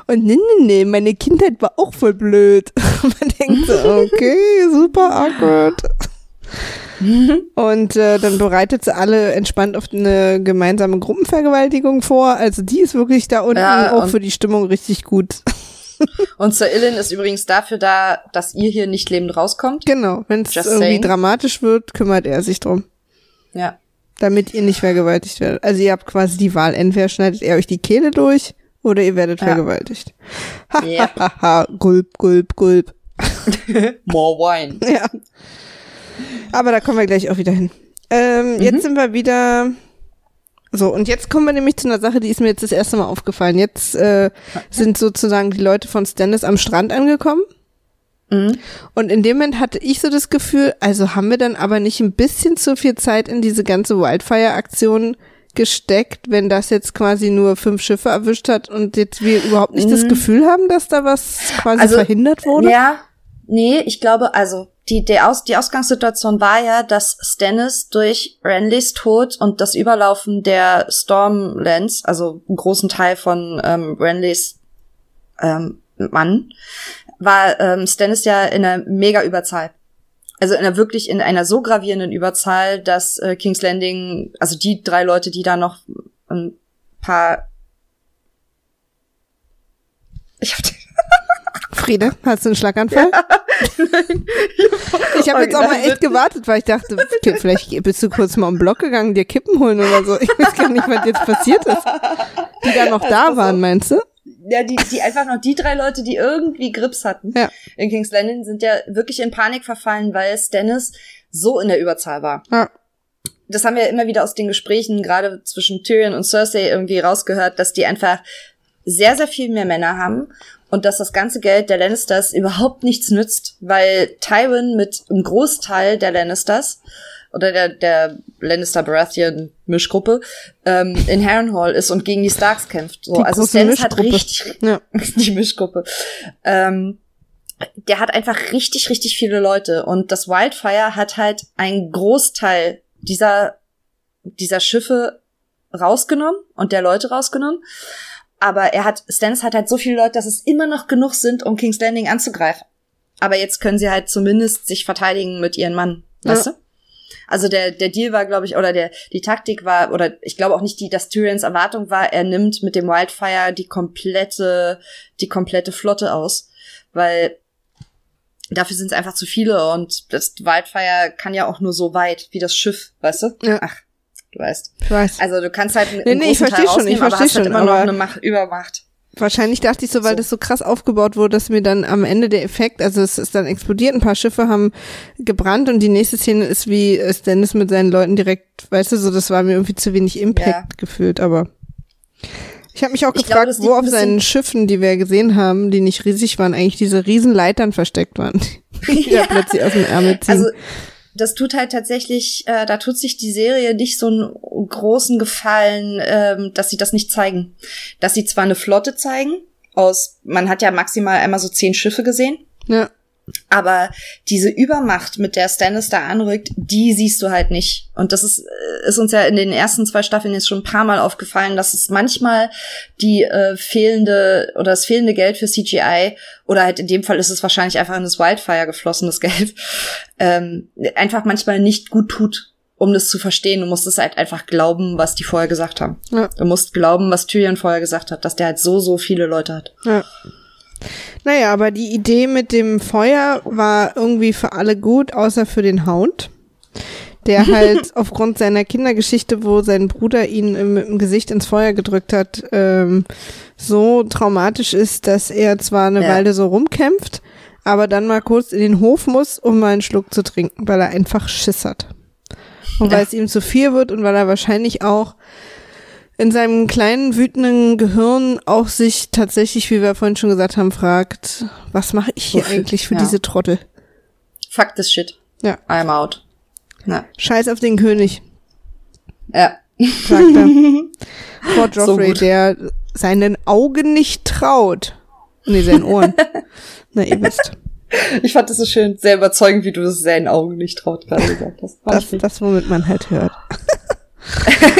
und nee, nee, nee, meine Kindheit war auch voll blöd. Man denkt so, okay, super awkward. Und äh, dann bereitet sie alle entspannt auf eine gemeinsame Gruppenvergewaltigung vor. Also die ist wirklich da unten ja, auch für die Stimmung richtig gut. Und Sir Illin ist übrigens dafür da, dass ihr hier nicht lebend rauskommt. Genau, wenn es irgendwie saying. dramatisch wird, kümmert er sich drum. Ja. Damit ihr nicht vergewaltigt werdet. Also ihr habt quasi die Wahl, entweder schneidet er euch die Kehle durch oder ihr werdet ja. vergewaltigt. Hahaha, yeah. ha, ha, gulp, gulp, gulp. More wine. Ja. Aber da kommen wir gleich auch wieder hin. Ähm, mhm. Jetzt sind wir wieder so, und jetzt kommen wir nämlich zu einer Sache, die ist mir jetzt das erste Mal aufgefallen. Jetzt äh, sind sozusagen die Leute von Stannis am Strand angekommen Und in dem Moment hatte ich so das Gefühl, also haben wir dann aber nicht ein bisschen zu viel Zeit in diese ganze Wildfire-Aktion gesteckt, wenn das jetzt quasi nur fünf Schiffe erwischt hat und jetzt wir überhaupt nicht mhm. das Gefühl haben, dass da was quasi also, verhindert wurde? Ja, nee, ich glaube, also die, die, Aus, die Ausgangssituation war ja, dass Stannis durch Renlys Tod und das Überlaufen der Stormlands, also einen großen Teil von ähm, Renlys ähm, Mann, war ähm, Stannis ja in einer mega Überzahl. Also in einer wirklich in einer so gravierenden Überzahl, dass äh, King's Landing, also die drei Leute, die da noch ein paar Ich hab Friede, hast du einen Schlaganfall? Ja. Ich habe jetzt auch mal echt gewartet, weil ich dachte, okay, vielleicht bist du kurz mal um den Block gegangen, dir Kippen holen oder so. Ich weiß gar nicht, was jetzt passiert ist. Die da noch da waren, meinst du? Ja, die, die einfach noch die drei Leute, die irgendwie Grips hatten ja. in King's Landing, sind ja wirklich in Panik verfallen, weil Stannis so in der Überzahl war. Ja. Das haben wir immer wieder aus den Gesprächen, gerade zwischen Tyrion und Cersei, irgendwie rausgehört, dass die einfach sehr, sehr viel mehr Männer haben und dass das ganze Geld der Lannisters überhaupt nichts nützt, weil Tywin mit einem Großteil der Lannisters oder der, der Lannister-Baratheon-Mischgruppe ähm, in Harrenhal ist und gegen die Starks kämpft. So, also Stannis hat richtig ja. die Mischgruppe. Ähm, der hat einfach richtig, richtig viele Leute. Und das Wildfire hat halt einen Großteil dieser dieser Schiffe rausgenommen und der Leute rausgenommen. Aber er hat Stannis hat halt so viele Leute, dass es immer noch genug sind, um King's Landing anzugreifen. Aber jetzt können sie halt zumindest sich verteidigen mit ihren Mann. Ja. Weißt du? Also der der Deal war, glaube ich, oder der die Taktik war, oder ich glaube auch nicht, die dass Tyrions Erwartung war, er nimmt mit dem Wildfire die komplette die komplette Flotte aus, weil dafür sind es einfach zu viele und das Wildfire kann ja auch nur so weit wie das Schiff, weißt du? Ja. Ach, du weißt. Ich weiß. Also du kannst halt einen nee, nee, großen ich Teil schon, rausnehmen, ich aber hast schon, halt immer noch eine Macht, Übermacht. Wahrscheinlich dachte ich so, weil so. das so krass aufgebaut wurde, dass mir dann am Ende der Effekt, also es ist dann explodiert, ein paar Schiffe haben gebrannt und die nächste Szene ist wie Stannis mit seinen Leuten direkt, weißt du, so das war mir irgendwie zu wenig Impact ja. gefühlt, aber ich habe mich auch ich gefragt, glaub, wo auf seinen Schiffen, die wir gesehen haben, die nicht riesig waren, eigentlich diese riesen Leitern versteckt waren, die ja. da plötzlich aus dem Ärmel ziehen. Also das tut halt tatsächlich, äh, da tut sich die Serie nicht so einen großen Gefallen, ähm, dass sie das nicht zeigen. Dass sie zwar eine Flotte zeigen, aus, man hat ja maximal einmal so zehn Schiffe gesehen. Ja. Aber diese Übermacht, mit der Stannis da anrückt, die siehst du halt nicht. Und das ist, ist uns ja in den ersten zwei Staffeln jetzt schon ein paar Mal aufgefallen, dass es manchmal die äh, fehlende oder das fehlende Geld für C G I oder halt in dem Fall ist es wahrscheinlich einfach in das Wildfire geflossen, das Geld, ähm, einfach manchmal nicht gut tut, um das zu verstehen. Du musst es halt einfach glauben, was die vorher gesagt haben. Ja. Du musst glauben, was Tyrion vorher gesagt hat, dass der halt so, so viele Leute hat. Ja. Naja, aber die Idee mit dem Feuer war irgendwie für alle gut, außer für den Hound, der halt aufgrund seiner Kindergeschichte, wo sein Bruder ihn mit dem Gesicht ins Feuer gedrückt hat, ähm, so traumatisch ist, dass er zwar eine ja. Weile so rumkämpft, aber dann mal kurz in den Hof muss, um mal einen Schluck zu trinken, weil er einfach Schiss hat. Und ja. weil es ihm zu viel wird und weil er wahrscheinlich auch in seinem kleinen, wütenden Gehirn auch sich tatsächlich, wie wir vorhin schon gesagt haben, fragt, was mache ich hier oh, eigentlich für ja. diese Trottel? Fuck this shit. Ja. I'm out. Ja. Scheiß auf den König. Ja. Sagt er. Vor Joffrey, so der seinen Augen nicht traut. Nee, seinen Ohren. Na, ihr wisst. Ich fand das so schön, sehr überzeugend, wie du das seinen Augen nicht traut gerade gesagt hast. Das, das, das, womit man halt hört.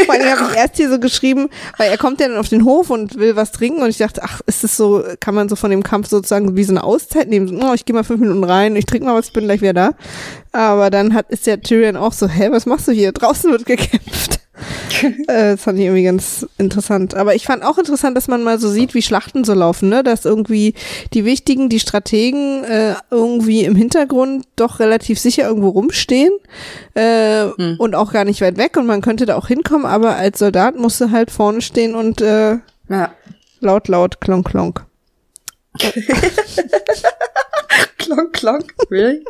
Vor allem habe ich erst hier so geschrieben, weil er kommt ja dann auf den Hof und will was trinken und ich dachte, ach, ist das so, kann man so von dem Kampf sozusagen wie so eine Auszeit nehmen, oh, ich gehe mal fünf Minuten rein, ich trinke mal was, ich bin gleich wieder da. Aber dann hat ist ja Tyrion auch so, hä, was machst du hier? Draußen wird gekämpft. äh, das fand ich irgendwie ganz interessant. Aber ich fand auch interessant, dass man mal so sieht, wie Schlachten so laufen, ne? Dass irgendwie die Wichtigen, die Strategen äh, irgendwie im Hintergrund doch relativ sicher irgendwo rumstehen äh, hm. und auch gar nicht weit weg und man könnte da auch hinkommen, aber als Soldat musst du halt vorne stehen und äh, ja. laut, laut, klonk, klonk. Klonk, klonk, really?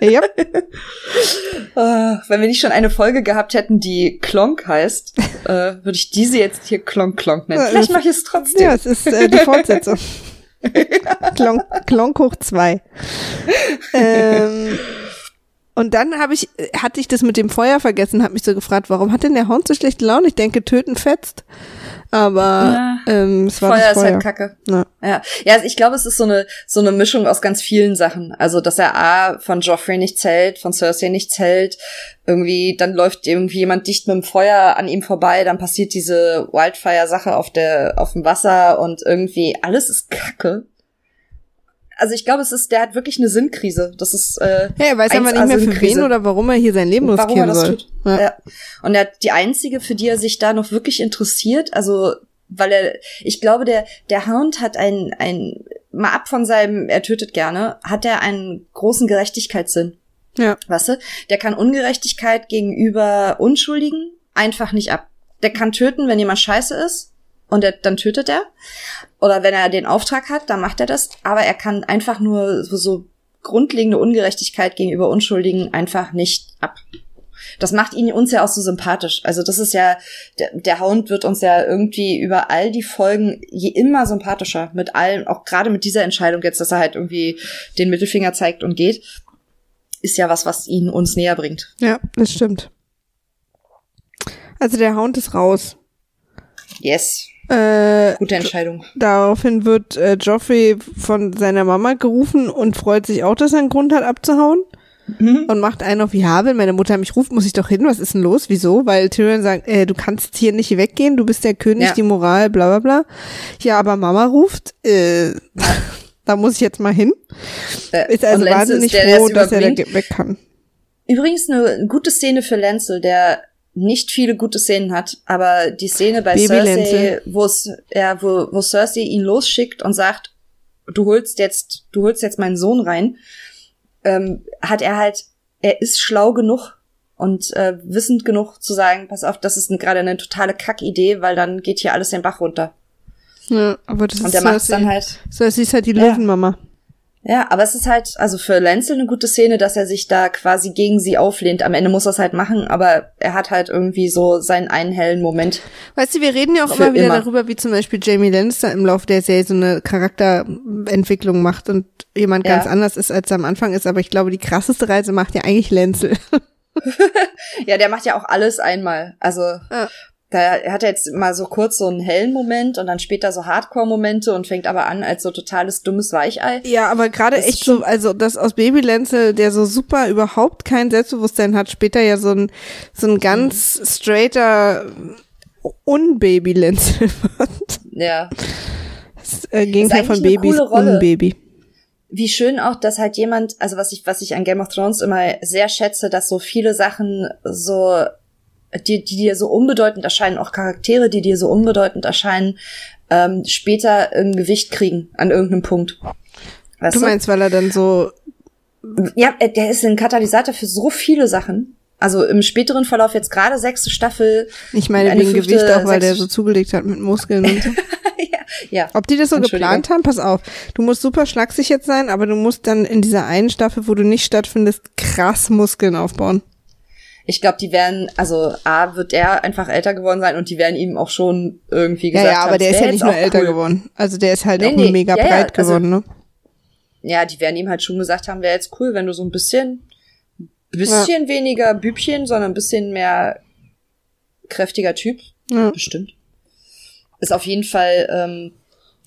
Ja. uh, wenn wir nicht schon eine Folge gehabt hätten, die Klonk heißt, uh, würde ich diese jetzt hier Klonk, klonk nennen. Vielleicht mache ich es trotzdem. Ja, es ist äh, die Fortsetzung. Klon- Klonk hoch zwei. ähm, und dann habe ich, hatte ich das mit dem Feuer vergessen, habe mich so gefragt, warum hat denn der Hound so schlechte Laune? Ich denke, töten fetzt. Aber ja. ähm, es war Feuer, das Feuer ist halt Kacke. Ja, ja, ja, ich glaube, es ist so eine so eine Mischung aus ganz vielen Sachen. Also, dass er A, von Joffrey nichts hält, von Cersei nichts hält. Irgendwie, dann läuft irgendwie jemand dicht mit dem Feuer an ihm vorbei, dann passiert diese Wildfire-Sache auf der auf dem Wasser und irgendwie alles ist Kacke. Also ich glaube, es ist, der hat wirklich eine Sinnkrise. Das ist äh, ja, er weiß aber nicht mehr für wen oder warum er hier sein Leben riskieren soll. Ja. Ja. Und er hat die einzige, für die er sich da noch wirklich interessiert, also weil er, ich glaube, der der Hound hat ein ein mal ab von seinem, er tötet gerne, hat er einen großen Gerechtigkeitssinn. Ja. Weißt du? Der kann Ungerechtigkeit gegenüber Unschuldigen einfach nicht ab. Der kann töten, wenn jemand scheiße ist. Und er, dann tötet er. Oder wenn er den Auftrag hat, dann macht er das. Aber er kann einfach nur so, so grundlegende Ungerechtigkeit gegenüber Unschuldigen einfach nicht ab. Das macht ihn uns ja auch so sympathisch. Also das ist ja, der, der Hound wird uns ja irgendwie über all die Folgen je immer sympathischer. Mit allem, auch gerade mit dieser Entscheidung jetzt, dass er halt irgendwie den Mittelfinger zeigt und geht, ist ja was, was ihn uns näher bringt. Ja, das stimmt. Also der Hound ist raus. Yes. Äh, Gute Entscheidung. Daraufhin wird äh, Joffrey von seiner Mama gerufen und freut sich auch, dass er einen Grund hat, abzuhauen. Mhm. Und macht einen auf, ja, wenn meine Mutter mich ruft, muss ich doch hin, was ist denn los, wieso? Weil Tyrion sagt, äh, du kannst hier nicht weggehen, du bist der König, ja, die Moral, bla bla bla. Ja, aber Mama ruft, äh, da muss ich jetzt mal hin. Äh, ist also wahnsinnig ist der, froh, dass er da weg kann. Übrigens eine gute Szene für Lancel, der nicht viele gute Szenen hat, aber die Szene bei Baby Cersei, wo's, ja, wo, wo Cersei ihn losschickt und sagt, du holst jetzt, du holst jetzt meinen Sohn rein, ähm, hat er halt, er ist schlau genug und äh, wissend genug zu sagen, pass auf, das ist gerade eine totale Kackidee, weil dann geht hier alles den Bach runter. Ja, aber das und ist der macht's dann halt. Cersei ist halt die Löwenmama. Ja. Ja, aber es ist halt, also für Lancel eine gute Szene, dass er sich da quasi gegen sie auflehnt. Am Ende muss er es halt machen, aber er hat halt irgendwie so seinen einen hellen Moment. Weißt du, wir reden ja auch immer wieder immer. darüber, wie zum Beispiel Jamie Lannister im Laufe der Serie so eine Charakterentwicklung macht und jemand ja. ganz anders ist, als er am Anfang ist. Aber ich glaube, die krasseste Reise macht ja eigentlich Lancel. Ja, der macht ja auch alles einmal. Also ja. Da hat er jetzt mal so kurz so einen hellen Moment und dann später so Hardcore-Momente und fängt aber an als so totales dummes Weichei. Ja, aber gerade echt so, also das aus Baby Lancel, der so super überhaupt kein Selbstbewusstsein hat, später ja so ein so ein ganz mhm. straighter Un-Baby Lancel wird. Ja. Das äh, Gegenteil von Babys, Un-Baby. Wie schön auch, dass halt jemand, also was ich was ich an Game of Thrones immer sehr schätze, dass so viele Sachen so Die, die dir so unbedeutend erscheinen, auch Charaktere, die dir so unbedeutend erscheinen, ähm, später ein Gewicht kriegen an irgendeinem Punkt. Weißt du meinst, du? Weil er dann so... Ja, der ist ein Katalysator für so viele Sachen. Also im späteren Verlauf, jetzt gerade sechste Staffel... Ich meine wegen fünfte, Gewicht auch, weil der so zugelegt hat mit Muskeln und so. Ja, ja. Ob die das so geplant haben? Pass auf, du musst super schlaksig jetzt sein, aber du musst dann in dieser einen Staffel, wo du nicht stattfindest, krass Muskeln aufbauen. Ich glaube, die werden, also A, wird er einfach älter geworden sein und die werden ihm auch schon irgendwie gesagt haben. Ja, ja, aber haben, der ist ja nicht nur cool. älter geworden. Also der ist halt nee, auch nee, mega ja, breit ja, geworden, also, ne? Ja, die werden ihm halt schon gesagt haben, wäre jetzt cool, wenn du so ein bisschen, bisschen ja. weniger Bübchen, sondern ein bisschen mehr kräftiger Typ. Ja. Bestimmt. Ist auf jeden Fall, ähm,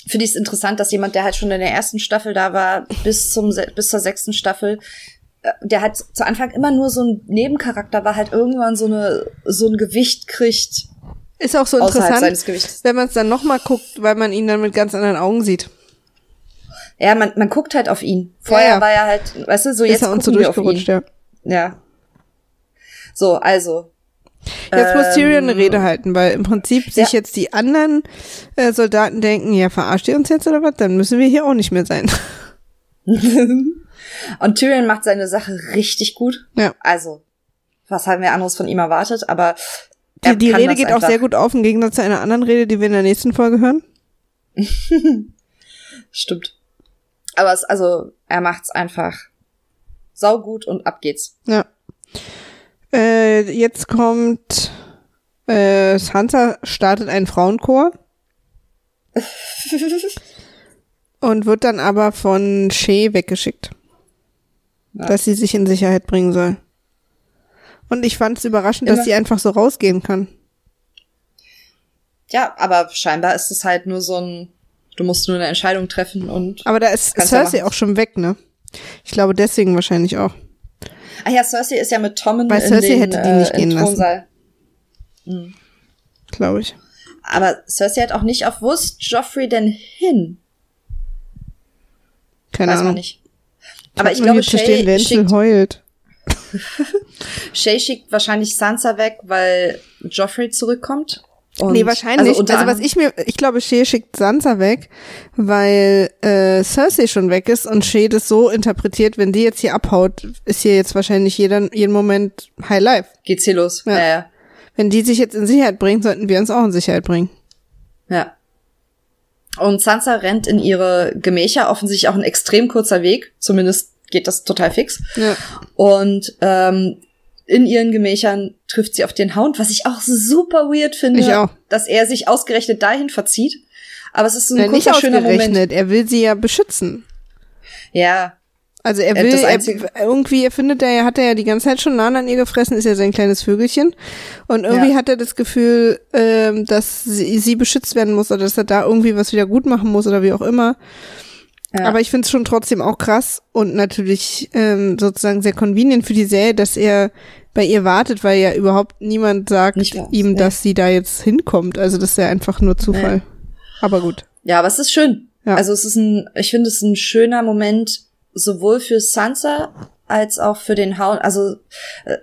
finde ich es interessant, dass jemand, der halt schon in der ersten Staffel da war, bis zum, bis zur sechsten Staffel, der hat zu Anfang immer nur so ein Nebencharakter, war halt irgendwann so eine so ein Gewicht kriegt. Ist auch so interessant, wenn man es dann nochmal guckt, weil man ihn dann mit ganz anderen Augen sieht. Ja, man man guckt halt auf ihn. Vorher ja, ja. war er halt, weißt du, so ist jetzt er uns gucken so wir auf ihn. Ja. ja. So, also. Jetzt ähm, muss Tyrion eine Rede halten, weil im Prinzip ja. sich jetzt die anderen äh, Soldaten denken, ja, verarscht ihr uns jetzt oder was? Dann müssen wir hier auch nicht mehr sein. Und Tyrion macht seine Sache richtig gut. Ja. Also, was haben wir anderes von ihm erwartet, aber er Die, die kann Rede das geht einfach. Auch sehr gut auf, im Gegensatz zu einer anderen Rede, die wir in der nächsten Folge hören. Stimmt. Aber es, also, er macht's einfach saugut und ab geht's. Ja. Äh, jetzt kommt äh, Sansa startet einen Frauenchor. Und wird dann aber von Shea weggeschickt, ja. dass sie sich in Sicherheit bringen soll. Und ich fand es überraschend, Immer. dass sie einfach so rausgehen kann. Ja, aber scheinbar ist es halt nur so ein, du musst nur eine Entscheidung treffen und... Aber da ist Cersei ja auch schon weg, ne? Ich glaube deswegen wahrscheinlich auch. Ach ja, Cersei ist ja mit Tommen Weil in Cersei den, hätte die nicht äh, gehen lassen. Mhm. Glaube ich. Aber Cersei hat auch nicht auf wo ist Joffrey denn hin? Keine Weiß Ahnung. Man nicht. Aber ich, ich glaube, Shea schickt... heult. Shea schickt wahrscheinlich Sansa weg, weil Joffrey zurückkommt. Und nee, wahrscheinlich. Also, also was ich mir, ich glaube, Shea schickt Sansa weg, weil äh, Cersei schon weg ist und Shea das so interpretiert, wenn die jetzt hier abhaut, ist hier jetzt wahrscheinlich jeder, jeden Moment High Life. Geht's hier los. Ja. Ja, ja. Wenn die sich jetzt in Sicherheit bringen, sollten wir uns auch in Sicherheit bringen. Ja. Und Sansa rennt in ihre Gemächer, offensichtlich auch ein extrem kurzer Weg, zumindest geht das total fix. Ja. Und ähm, in ihren Gemächern trifft sie auf den Hound, was ich auch super weird finde, ich auch. dass er sich ausgerechnet dahin verzieht. Aber es ist so ein ja, kurzer, schöner Moment. Nicht ausgerechnet, er will sie ja beschützen. Ja. Also er will, er, irgendwie, er findet, er hat er ja die ganze Zeit schon nah an ihr gefressen, ist ja sein kleines Vögelchen. Und irgendwie ja. hat er das Gefühl, ähm, dass sie, sie beschützt werden muss oder dass er da irgendwie was wieder gut machen muss oder wie auch immer. Ja. Aber ich finde es schon trotzdem auch krass und natürlich ähm, sozusagen sehr convenient für die Serie, dass er bei ihr wartet, weil ja überhaupt niemand sagt weiß, ihm, ja. dass sie da jetzt hinkommt. Also das ist ja einfach nur Zufall. Nee. Aber gut. Ja, aber es ist schön. Ja. Also es ist ein, ich finde es ist ein schöner Moment, sowohl für Sansa als auch für den Hound. Also äh,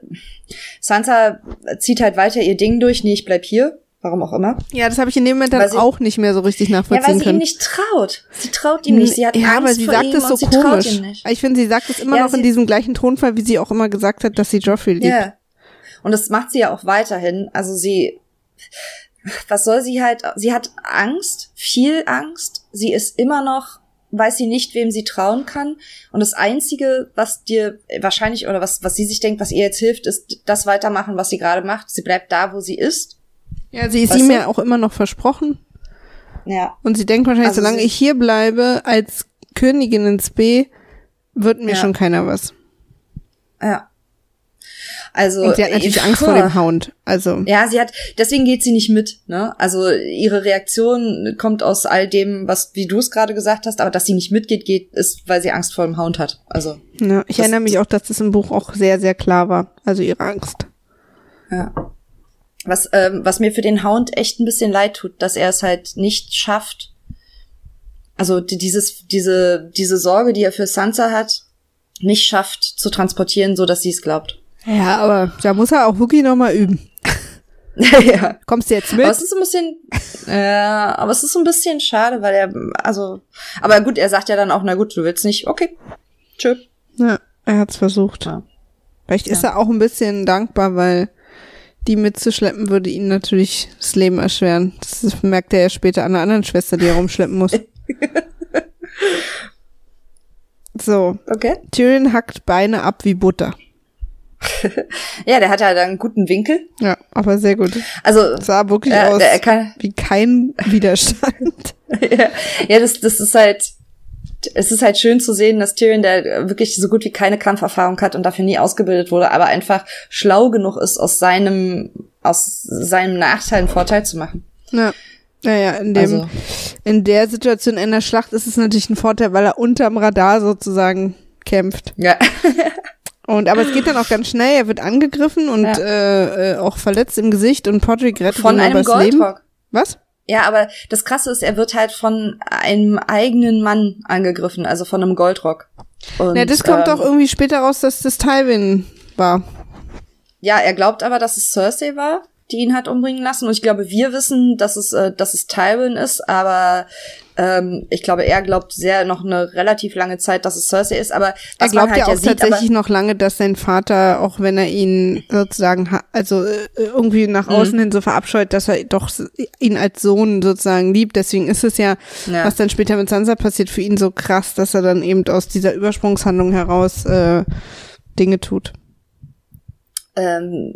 Sansa zieht halt weiter ihr Ding durch. Nee, ich bleib hier. Warum auch immer. Ja, das habe ich in dem Moment dann sie, auch nicht mehr so richtig nachvollziehen können. Ja, weil sie können. ihm nicht traut. Sie traut ihm nicht. Sie hat ja, Angst aber sie vor sagt ihm es so sie komisch. Ich finde, sie sagt es immer ja, noch in diesem gleichen Tonfall, wie sie auch immer gesagt hat, dass sie Joffrey liebt. Ja. Und das macht sie ja auch weiterhin. Also sie, was soll sie halt, sie hat Angst, viel Angst. Sie ist immer noch, weiß sie nicht, wem sie trauen kann. Und das Einzige, was dir wahrscheinlich, oder was, was sie sich denkt, was ihr jetzt hilft, ist das weitermachen, was sie gerade macht. Sie bleibt da, wo sie ist. Ja, sie ist weißt ihm ja auch immer noch versprochen. Ja. Und sie denkt wahrscheinlich, also solange ich hier bleibe, als Königin ins B, wird mir ja. schon keiner was. Ja. Also. Und sie hat natürlich Angst vor dem Hound. Also. Ja, sie hat, deswegen geht sie nicht mit, ne? Also, ihre Reaktion kommt aus all dem, was, wie du es gerade gesagt hast, aber dass sie nicht mitgeht, geht, ist, weil sie Angst vor dem Hound hat. Also. Ja, ich erinnere mich auch, dass das im Buch auch sehr, sehr klar war. Also, ihre Angst. Ja. Was, ähm, was mir für den Hound echt ein bisschen leid tut, dass er es halt nicht schafft. Also dieses, diese, diese Sorge, die er für Sansa hat, nicht schafft zu transportieren, so dass sie es glaubt. Ja, aber da muss er auch wirklich nochmal üben. ja. Kommst du jetzt mit? Aber es ist ein bisschen, ja, äh, aber es ist ein bisschen schade, weil er, also, aber gut, er sagt ja dann auch, na gut, du willst nicht, okay, tschö. Ja, er hat's versucht. Ja. Vielleicht ja. ist er auch ein bisschen dankbar, weil die mitzuschleppen würde ihnen natürlich das Leben erschweren. Das merkt er ja später an einer anderen Schwester, die er rumschleppen muss. So. Okay. Tyrion hackt Beine ab wie Butter. ja, der hat ja dann einen guten Winkel. Ja, aber sehr gut. Also. Sah wirklich äh, aus der, kann, wie kein Widerstand. ja, ja das, das ist halt, es ist halt schön zu sehen, dass Tyrion, der wirklich so gut wie keine Kampferfahrung hat und dafür nie ausgebildet wurde, aber einfach schlau genug ist, aus seinem, aus seinem Nachteil einen Vorteil zu machen. Ja. Naja, in dem, also. in der Situation in der Schlacht ist es natürlich ein Vorteil, weil er unterm Radar sozusagen kämpft. Ja. Und, aber es geht dann auch ganz schnell, er wird angegriffen und, ja. äh, äh, auch verletzt im Gesicht und Podrick rettet ihn übers Leben. Was? Ja, aber das Krasse ist, er wird halt von einem eigenen Mann angegriffen, also von einem Goldrock. Und, ja, das kommt ähm, auch irgendwie später raus, dass das Tywin war. Ja, er glaubt aber, dass es Cersei war, die ihn hat umbringen lassen. Und ich glaube, wir wissen, dass es, äh, dass es Tywin ist, aber ähm, ich glaube, er glaubt sehr noch eine relativ lange Zeit, dass es Cersei ist. Aber er glaubt halt ja auch sieht, tatsächlich noch lange, dass sein Vater, auch wenn er ihn sozusagen, ha- also äh, irgendwie nach außen mhm. hin so verabscheut, dass er doch ihn als Sohn sozusagen liebt. Deswegen ist es ja, ja, was dann später mit Sansa passiert, für ihn so krass, dass er dann eben aus dieser Übersprungshandlung heraus äh, Dinge tut. Ähm...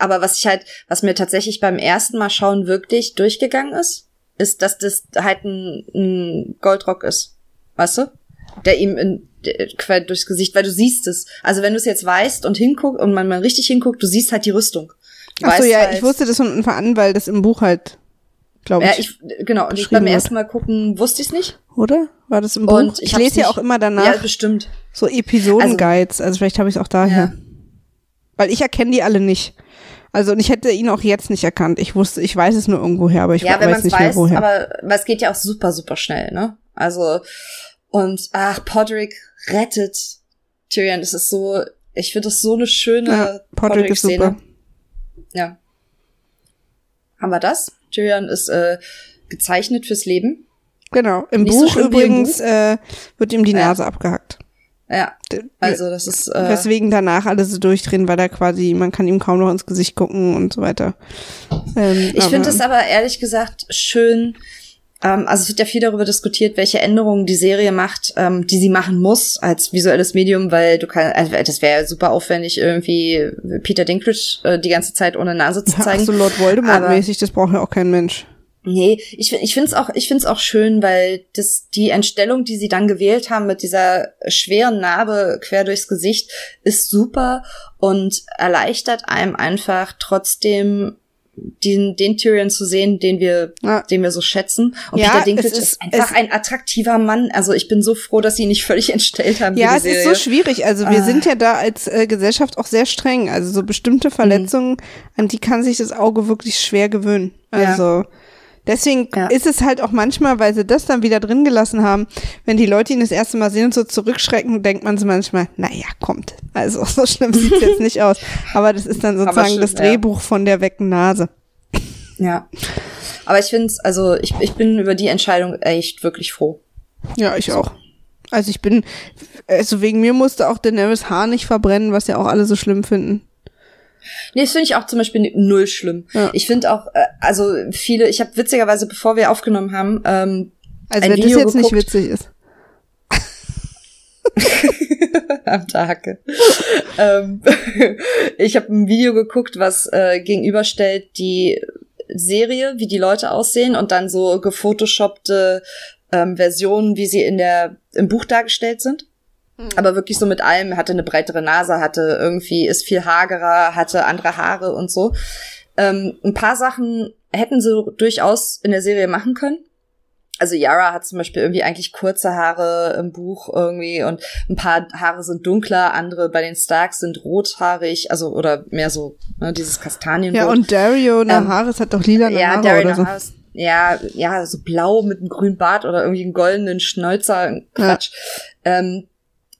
Aber was ich halt, was mir tatsächlich beim ersten Mal schauen wirklich durchgegangen ist, ist, dass das halt ein, ein Goldrock ist. weißt du? Der ihm in, der, quer durchs Gesicht, weil du siehst es. Also wenn du es jetzt weißt und hinguckst und man mal richtig hinguckt, du siehst halt die Rüstung. Achso, ja, halt, ich wusste das von Anfang an, weil das im Buch halt, glaube ich, ja, ich, genau, und ich beim ersten Mal gucken wusste ich es nicht. Oder? War das im Buch? Und ich ich lese ja auch immer danach. Ja, bestimmt. So Episoden-Guides, also, also vielleicht habe ich es auch daher. Ja. Weil ich erkenne die alle nicht. Also und ich hätte ihn auch jetzt nicht erkannt. Ich wusste, ich weiß es nur irgendwoher, aber ich ja, weiß nicht weiß, mehr woher. Ja, wenn man es weiß, aber es geht ja auch super, super schnell, ne? Also und ach, Podrick rettet Tyrion. Das ist so, ich finde das so eine schöne ja, Podrick ist super. Ja. Haben wir das? Tyrion ist äh, gezeichnet fürs Leben. Genau. Im Nicht Buch so übrigens Buch. Äh, wird ihm die ja. Nase abgehackt. Ja. Also das ist. Äh, Weswegen danach alle so durchdrehen, weil er quasi, man kann ihm kaum noch ins Gesicht gucken und so weiter. Ähm, ich finde es aber ehrlich gesagt schön. Ähm, also es wird ja viel darüber diskutiert, welche Änderungen die Serie macht, ähm, die sie machen muss als visuelles Medium, weil du kannst, also das wäre super aufwendig, irgendwie Peter Dinklage äh, die ganze Zeit ohne Nase zu zeigen. Ja, so Lord Voldemort-mäßig, das braucht ja auch kein Mensch. Nee, ich, ich find's auch, ich find's auch schön, weil das, die Entstellung, die sie dann gewählt haben mit dieser schweren Narbe quer durchs Gesicht, ist super und erleichtert einem einfach trotzdem den, den Tyrion zu sehen, den wir, ja. den wir so schätzen. Und ja, Peter Dinklage ist, ist einfach ein attraktiver Mann. Also ich bin so froh, dass sie ihn nicht völlig entstellt haben. Ja, es Serie. Ist so schwierig. Also ah. wir sind ja da als äh, Gesellschaft auch sehr streng. Also so bestimmte Verletzungen, mhm. an die kann sich das Auge wirklich schwer gewöhnen. Also ja. Deswegen ja. ist es halt auch manchmal, weil sie das dann wieder drin gelassen haben, wenn die Leute ihn das erste Mal sehen und so zurückschrecken, denkt man so manchmal, naja, kommt. Also so schlimm sieht es jetzt nicht aus. Aber das ist dann sozusagen schlimm, das Drehbuch ja. von der wecken Nase. Ja, aber ich finde es, also ich, ich bin über die Entscheidung echt wirklich froh. Ja, ich auch. Also ich bin, also wegen mir musste auch Daenerys Haar nicht verbrennen, was ja auch alle so schlimm finden. Nee, das finde ich auch zum Beispiel null schlimm. Ja. Ich finde auch, also viele, ich habe witzigerweise, bevor wir aufgenommen haben, ähm, also ein wenn Video das jetzt geguckt, nicht witzig ist. Am Tage. ähm, ich habe ein Video geguckt, was äh, gegenüberstellt die Serie, wie die Leute aussehen und dann so gefotoshoppte ähm, Versionen, wie sie in der im Buch dargestellt sind. Aber wirklich so mit allem, hatte eine breitere Nase, hatte irgendwie, ist viel hagerer, hatte andere Haare und so. Ähm, ein paar Sachen hätten sie durchaus in der Serie machen können. Also Yara hat zum Beispiel irgendwie eigentlich kurze Haare im Buch irgendwie und ein paar Haare sind dunkler, andere bei den Starks sind rothaarig, also oder mehr so ne, dieses Kastanienrot. Ja, und Dario Naharis ähm, hat doch lila ja, Haare Dario oder so. Naharis, ja, ja, so blau mit einem grünen Bart oder irgendwie einen goldenen Schnäuzer, Quatsch. Ja. Ähm,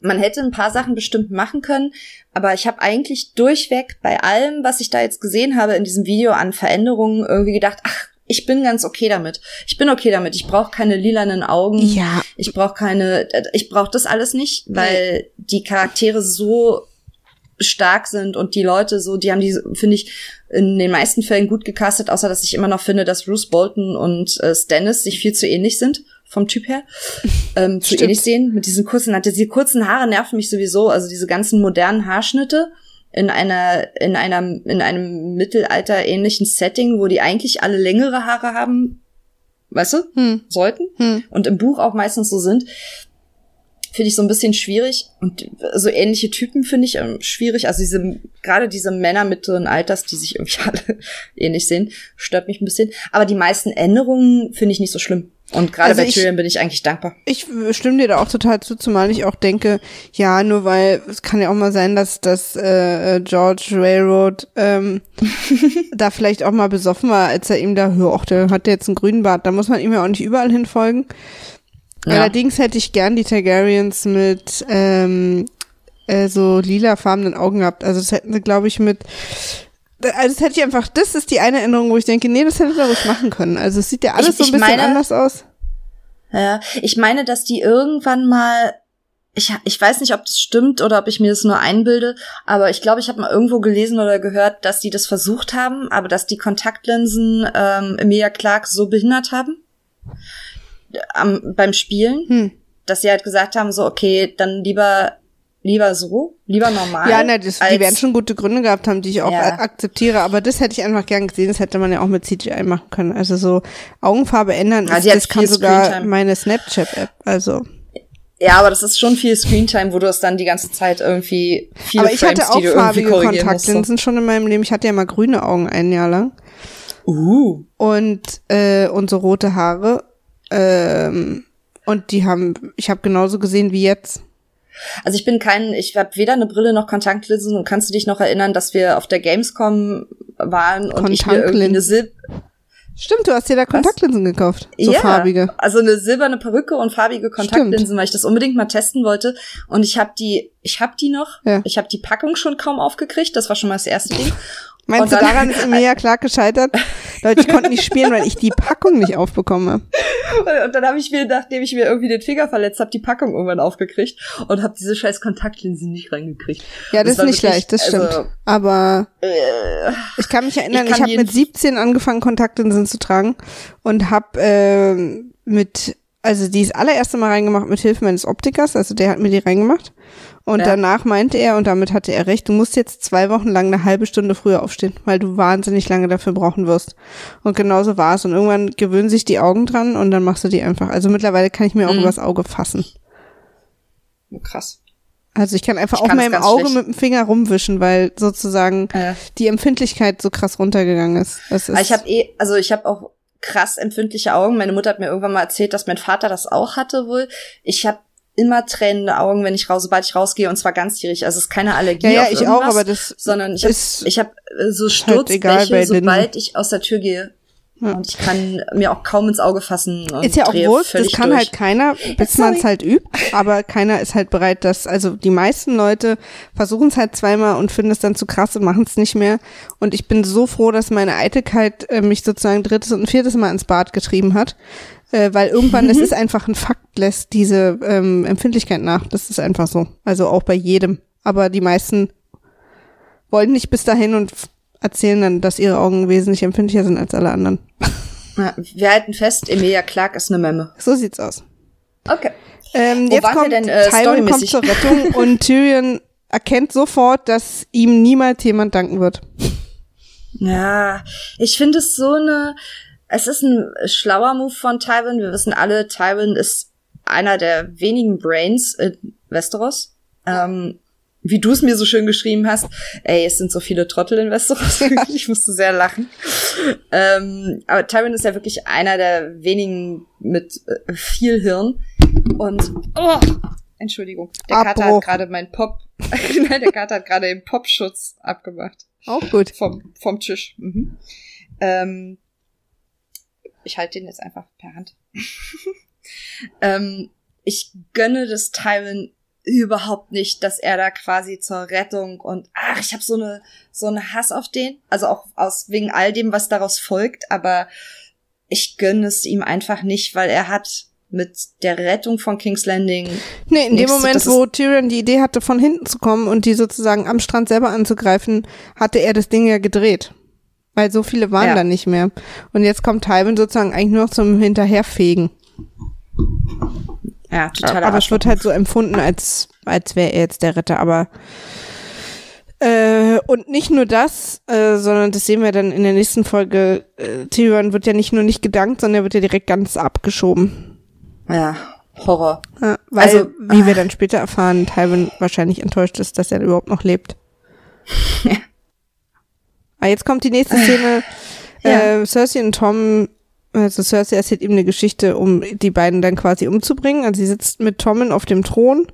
Man hätte ein paar Sachen bestimmt machen können, aber ich habe eigentlich durchweg bei allem, was ich da jetzt gesehen habe in diesem Video an Veränderungen, irgendwie gedacht, ach, ich bin ganz okay damit. Ich bin okay damit. Ich brauche keine lilanen Augen. Ja. Ich brauche keine, ich brauche das alles nicht, weil die Charaktere so stark sind und die Leute so, die haben die, finde ich, in den meisten Fällen gut gecastet, außer dass ich immer noch finde, dass Roose Bolton und äh, Stannis sich viel zu ähnlich sind. Vom Typ her, ähm, zu ähnlich sehen, mit diesen kurzen, hatte diese kurzen Haare nerven mich sowieso, also diese ganzen modernen Haarschnitte in einer, in einer, in einem mittelalterähnlichen Setting, wo die eigentlich alle längere Haare haben, weißt du, hm. sollten, hm. und im Buch auch meistens so sind, finde ich so ein bisschen schwierig, und so ähnliche Typen finde ich ähm, schwierig, also diese, gerade diese Männer mittleren Alters, die sich irgendwie alle ähnlich sehen, stört mich ein bisschen, aber die meisten Änderungen finde ich nicht so schlimm. Und gerade also bei Tyrion bin ich eigentlich dankbar. Ich stimme dir da auch total zu, zumal ich auch denke, ja, nur weil, es kann ja auch mal sein, dass dass äh, George Railroad ähm, da vielleicht auch mal besoffen war, als er ihm da, ach, der hat jetzt einen grünen Bart, da muss man ihm ja auch nicht überall hinfolgen. Ja. Allerdings hätte ich gern die Targaryens mit ähm, äh, so lilafarbenen Augen gehabt. Also das hätten sie, glaube ich, mit... Also das hätte ich einfach, das ist die eine Änderung, wo ich denke, nee, das hätte ich ruhig machen können. Also es sieht ja alles ich, so ein bisschen meine, anders aus. Ja, ich meine, dass die irgendwann mal, ich, ich weiß nicht, ob das stimmt oder ob ich mir das nur einbilde, aber ich glaube, ich habe mal irgendwo gelesen oder gehört, dass die das versucht haben, aber dass die Kontaktlinsen ähm, Emilia Clarke so behindert haben am, beim Spielen, hm. dass sie halt gesagt haben, so okay, dann lieber... Lieber so, lieber normal. Ja, na, das, die werden schon gute Gründe gehabt haben, die ich auch ja. akzeptiere, aber das hätte ich einfach gern gesehen, das hätte man ja auch mit C G I machen können. Also so Augenfarbe ändern, also das kann sogar meine Snapchat-App, also. Ja, aber das ist schon viel Screentime, wo du es dann die ganze Zeit irgendwie viele Frames, die du irgendwie korrigieren musst. Aber ich hatte auch farbige Kontaktlinsen schon in meinem Leben. Ich hatte ja mal grüne Augen ein Jahr lang. Uh. Und, äh, und so rote Haare. Ähm, und die haben, ich habe genauso gesehen wie jetzt. Also ich bin kein, ich habe weder eine Brille noch Kontaktlinsen. Und kannst du dich noch erinnern, dass wir auf der Gamescom waren und ich mir irgendwie eine Silb... Stimmt, du hast dir da Kontaktlinsen Was? gekauft, so yeah, farbige. Also eine silberne Perücke und farbige Kontaktlinsen, Stimmt. weil ich das unbedingt mal testen wollte. Und ich habe die, ich habe die noch. Ja. Ich habe die Packung schon kaum aufgekriegt. Das war schon mal das erste Ding. Meinst und du, daran ist mir ja klar gescheitert? Leute, ich konnte nicht spielen, weil ich die Packung nicht aufbekomme. Und, und dann habe ich mir, nachdem ich mir irgendwie den Finger verletzt habe, die Packung irgendwann aufgekriegt und habe diese scheiß Kontaktlinsen nicht reingekriegt. Ja, das, das ist nicht wirklich, leicht, das stimmt. Also, aber äh, ich kann mich erinnern, ich, ich habe mit siebzehn angefangen, Kontaktlinsen zu tragen und habe äh, mit, also die das allererste Mal reingemacht mit Hilfe meines Optikers, also der hat mir die reingemacht. Und ja. danach meinte er, und damit hatte er recht, du musst jetzt zwei Wochen lang eine halbe Stunde früher aufstehen, weil du wahnsinnig lange dafür brauchen wirst. Und genauso war es. Und irgendwann gewöhnen sich die Augen dran und dann machst du die einfach. Also mittlerweile kann ich mir auch mhm. übers Auge fassen. Krass. Also ich kann einfach auch meinem Auge schlecht. mit dem Finger rumwischen, weil sozusagen äh. die Empfindlichkeit so krass runtergegangen ist. Das ist ich habe eh, also ich habe auch krass empfindliche Augen. Meine Mutter hat mir irgendwann mal erzählt, dass mein Vater das auch hatte wohl. Ich habe immer tränende Augen, wenn ich raus, sobald ich rausgehe, und zwar ganztierig. Also es ist keine Allergie ja, ja, auf ich irgendwas, auch, aber das sondern ich habe ich hab so Sturzbäche, halt sobald ich aus der Tür gehe. Ja. Und ich kann mir auch kaum ins Auge fassen. Und ist ja auch wurscht, das kann durch. halt keiner, bis man es halt übt, aber keiner ist halt bereit, dass, also die meisten Leute versuchen es halt zweimal und finden es dann zu krass und machen es nicht mehr. Und ich bin so froh, dass meine Eitelkeit äh, mich sozusagen drittes und ein viertes Mal ins Bad getrieben hat. Äh, weil irgendwann, mhm. es ist einfach ein Fakt, lässt diese ähm, Empfindlichkeit nach. Das ist einfach so. Also auch bei jedem. Aber die meisten wollen nicht bis dahin und f- erzählen dann, dass ihre Augen wesentlich empfindlicher sind als alle anderen. Ja, wir halten fest, Emilia Clarke ist eine Memme. So sieht's aus. Okay. Ähm, Wo jetzt waren kommt wir denn, äh, Tywin kommt zur Rettung und Tyrion erkennt sofort, dass ihm niemals jemand danken wird. Ja, ich finde es so eine... Es ist ein schlauer Move von Tywin. Wir wissen alle, Tywin ist einer der wenigen Brains in Westeros. Ähm, wie du es mir so schön geschrieben hast, ey, es sind so viele Trottel in Westeros. Ich musste sehr lachen. Ähm, aber Tywin ist ja wirklich einer der wenigen mit äh, viel Hirn. Und oh, Entschuldigung, der Kater hat gerade meinen Pop. Nein, der Kater hat gerade den Popschutz abgemacht. Auch gut. Vom, vom Tisch. Mhm. Ähm, Ich halte den jetzt einfach per Hand. ähm, ich gönne das Tywin überhaupt nicht, dass er da quasi zur Rettung und ach, ich habe so eine so eine Hass auf den, also auch aus wegen all dem, was daraus folgt, aber ich gönne es ihm einfach nicht, weil er hat mit der Rettung von King's Landing. Nee, in dem Moment, wo Tyrion die Idee hatte, von hinten zu kommen und die sozusagen am Strand selber anzugreifen, hatte er das Ding ja gedreht. Weil so viele waren ja. da nicht mehr. Und jetzt kommt Tywin sozusagen eigentlich nur noch zum Hinterherfegen. Ja, total. Aber es wird halt so empfunden, als, als wäre er jetzt der Retter. Aber äh, und nicht nur das, äh, sondern das sehen wir dann in der nächsten Folge. Äh, Tyrion wird ja nicht nur nicht gedankt, sondern er wird ja direkt ganz abgeschoben. Ja, Horror. Ja, weil, also, wie ach. wir dann später erfahren, Tywin wahrscheinlich enttäuscht ist, dass er überhaupt noch lebt. Ja. Aber jetzt kommt die nächste Szene. Ja. Äh, Cersei und Tommen, also Cersei erzählt ihm eine Geschichte, um die beiden dann quasi umzubringen. Also sie sitzt mit Tommen auf dem Thron.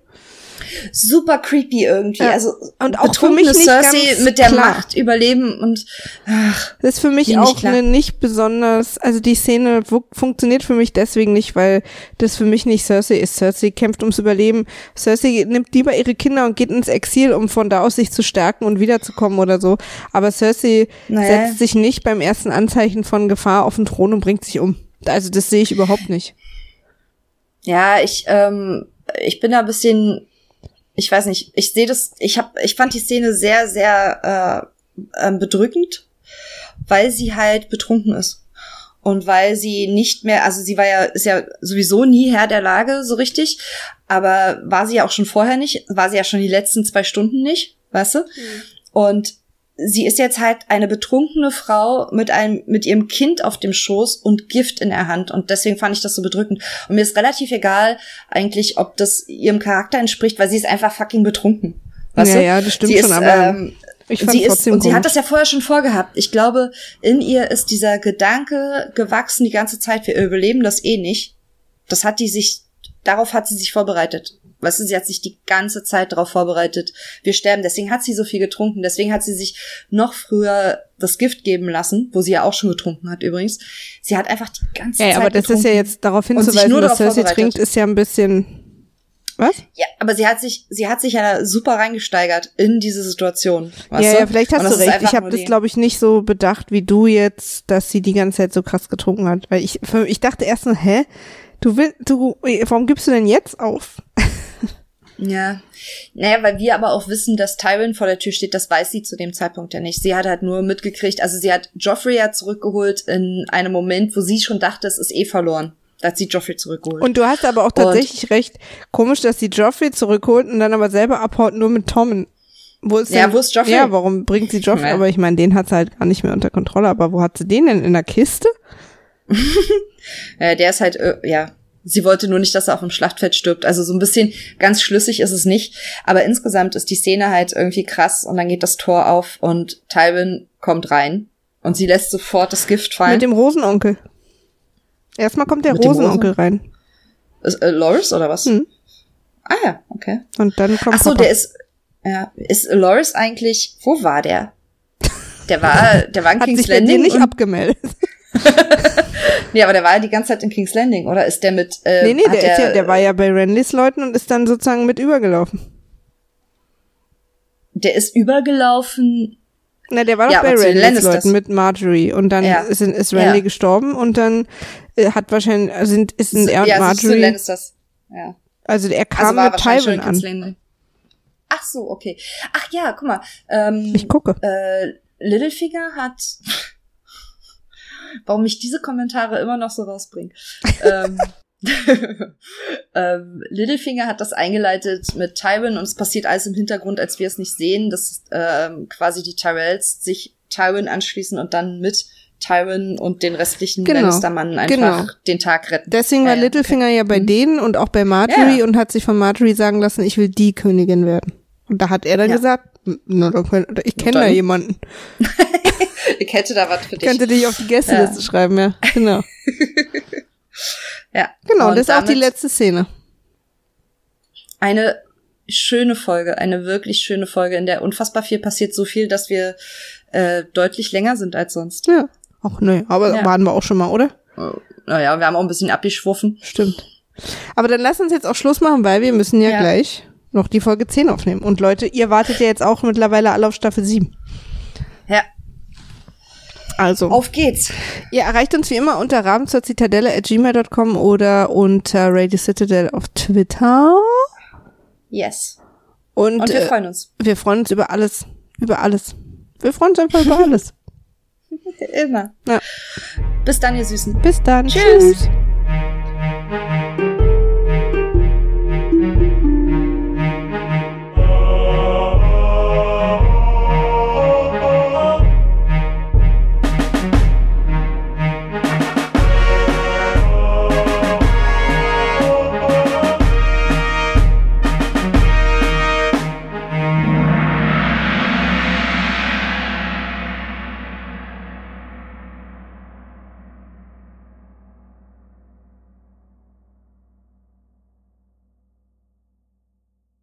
Super creepy irgendwie. Ja. Also und auch für mich nicht Cersei ganz mit der klar. Macht überleben und ach, das ist für mich auch eine nicht besonders, also die Szene w- funktioniert für mich deswegen nicht, weil das für mich nicht Cersei ist. Cersei kämpft ums Überleben. Cersei nimmt lieber ihre Kinder und geht ins Exil, um von da aus sich zu stärken und wiederzukommen oder so. Aber Cersei naja. setzt sich nicht beim ersten Anzeichen von Gefahr auf den Thron und bringt sich um. Also das sehe ich überhaupt nicht. Ja, ich ähm, ich bin da ein bisschen Ich weiß nicht, ich sehe das, ich hab, ich fand die Szene sehr, sehr äh, bedrückend, weil sie halt betrunken ist. Und weil sie nicht mehr, also sie war ja, ist ja sowieso nie Herr der Lage, so richtig, aber war sie ja auch schon vorher nicht, war sie ja schon die letzten zwei Stunden nicht, weißt du? Mhm. Und sie ist jetzt halt eine betrunkene Frau mit einem, mit ihrem Kind auf dem Schoß und Gift in der Hand. Und deswegen fand ich das so bedrückend. Und mir ist relativ egal eigentlich, ob das ihrem Charakter entspricht, weil sie ist einfach fucking betrunken. Weißt ja, du? Ja, das stimmt sie schon, ist, aber ähm, ich fand sie trotzdem ist, und sie hat das ja vorher schon vorgehabt. Ich glaube, in ihr ist dieser Gedanke gewachsen die ganze Zeit, wir überleben das eh nicht. Das hat die sich, darauf hat sie sich vorbereitet. Weißt du, sie hat sich die ganze Zeit darauf vorbereitet, wir sterben. Deswegen hat sie so viel getrunken. Deswegen hat sie sich noch früher das Gift geben lassen, wo sie ja auch schon getrunken hat übrigens. Sie hat einfach die ganze ja, Zeit getrunken. Ja, aber das ist ja jetzt darauf hinzuweisen, dass Cersei trinkt, ist ja ein bisschen... Was? Ja, aber sie hat sich, sie hat sich ja super reingesteigert in diese Situation. Weißt ja, du? Ja, vielleicht hast du recht. Ich habe das, glaube ich, nicht so bedacht wie du jetzt, dass sie die ganze Zeit so krass getrunken hat. Weil ich, für, ich dachte erst nur, hä? Du willst, du, warum gibst du denn jetzt auf? Ja, naja, weil wir aber auch wissen, dass Tywin vor der Tür steht, das weiß sie zu dem Zeitpunkt ja nicht. Sie hat halt nur mitgekriegt, also sie hat Joffrey ja zurückgeholt in einem Moment, wo sie schon dachte, es ist eh verloren. Da hat sie Joffrey zurückgeholt. Und du hast aber auch tatsächlich und, recht, komisch, dass sie Joffrey zurückholt und dann aber selber abhaut, nur mit Tommen. Wo ist ja, denn, wo ist Joffrey? Ja, warum bringt sie Joffrey? Ja. Aber ich meine, den hat sie halt gar nicht mehr unter Kontrolle. Aber wo hat sie den denn? In der Kiste? Ja, der ist halt, ja... Sie wollte nur nicht, dass er auf dem Schlachtfeld stirbt. Also so ein bisschen ganz schlüssig ist es nicht. Aber insgesamt ist die Szene halt irgendwie krass. Und dann geht das Tor auf und Tywin kommt rein. Und sie lässt sofort das Gift fallen. Mit dem Rosenonkel. Erstmal kommt der Mit Rosenonkel Rosen? rein. Ist, äh, Loras oder was? Hm. Ah ja, okay. Und dann kommt Ach so, Papa. der ist, ja, ist Loras eigentlich, wo war der? Der war, der war in King's Landing. Hat sich nicht abgemeldet. Nee, aber der war ja die ganze Zeit in King's Landing, oder? Ist der mit... Äh, nee, nee, der, der, ist ja, der war ja bei Renlys Leuten und ist dann sozusagen mit übergelaufen. Der ist übergelaufen... Na, der war doch ja, bei Renlys Leuten mit Marjorie und dann ja. ist, ist Renly ja. gestorben und dann hat wahrscheinlich... sind ist so, er und ja, Marjorie... Ja, so ist ja. Also er kam also mit Tywin an. Landing. Ach so, okay. Ach ja, guck mal. Ähm, ich gucke. Äh, Littlefinger hat... Warum ich diese Kommentare immer noch so rausbringe. ähm, ähm, Littlefinger hat das eingeleitet mit Tywin und es passiert alles im Hintergrund, als wir es nicht sehen, dass ähm, quasi die Tyrells sich Tywin anschließen und dann mit Tywin und den restlichen genau. Lannister-Mannen einfach genau. den Tag retten. Deswegen war äh, Littlefinger okay. ja bei mhm. denen und auch bei Marjorie ja. und hat sich von Marjorie sagen lassen, ich will die Königin werden. Und da hat er dann ja. gesagt, na, ich kenne da jemanden. Ich hätte da was für dich. Könnte dich auf die Gästeliste ja. schreiben, ja. Genau. Ja. Genau, und das ist auch die letzte Szene. Eine schöne Folge, eine wirklich schöne Folge, in der unfassbar viel passiert, so viel, dass wir äh, deutlich länger sind als sonst. Ja. Ach ne, aber ja. waren wir auch schon mal, oder? Naja, wir haben auch ein bisschen abgeschwuffen. Stimmt. Aber dann lass uns jetzt auch Schluss machen, weil wir müssen ja, ja. gleich noch die Folge zehn aufnehmen. Und Leute, ihr wartet ja jetzt auch mittlerweile alle auf Staffel sieben. Ja. Also. Auf geht's. Ihr erreicht uns wie immer unter raben zur Zitadelle at gmail dot com oder unter Radio Citadel auf Twitter. Yes. Und, Und wir äh, freuen uns. Wir freuen uns über alles. Über alles. Wir freuen uns einfach über alles. Immer. Ja. Bis dann, ihr Süßen. Bis dann. Tschüss. Tschüss.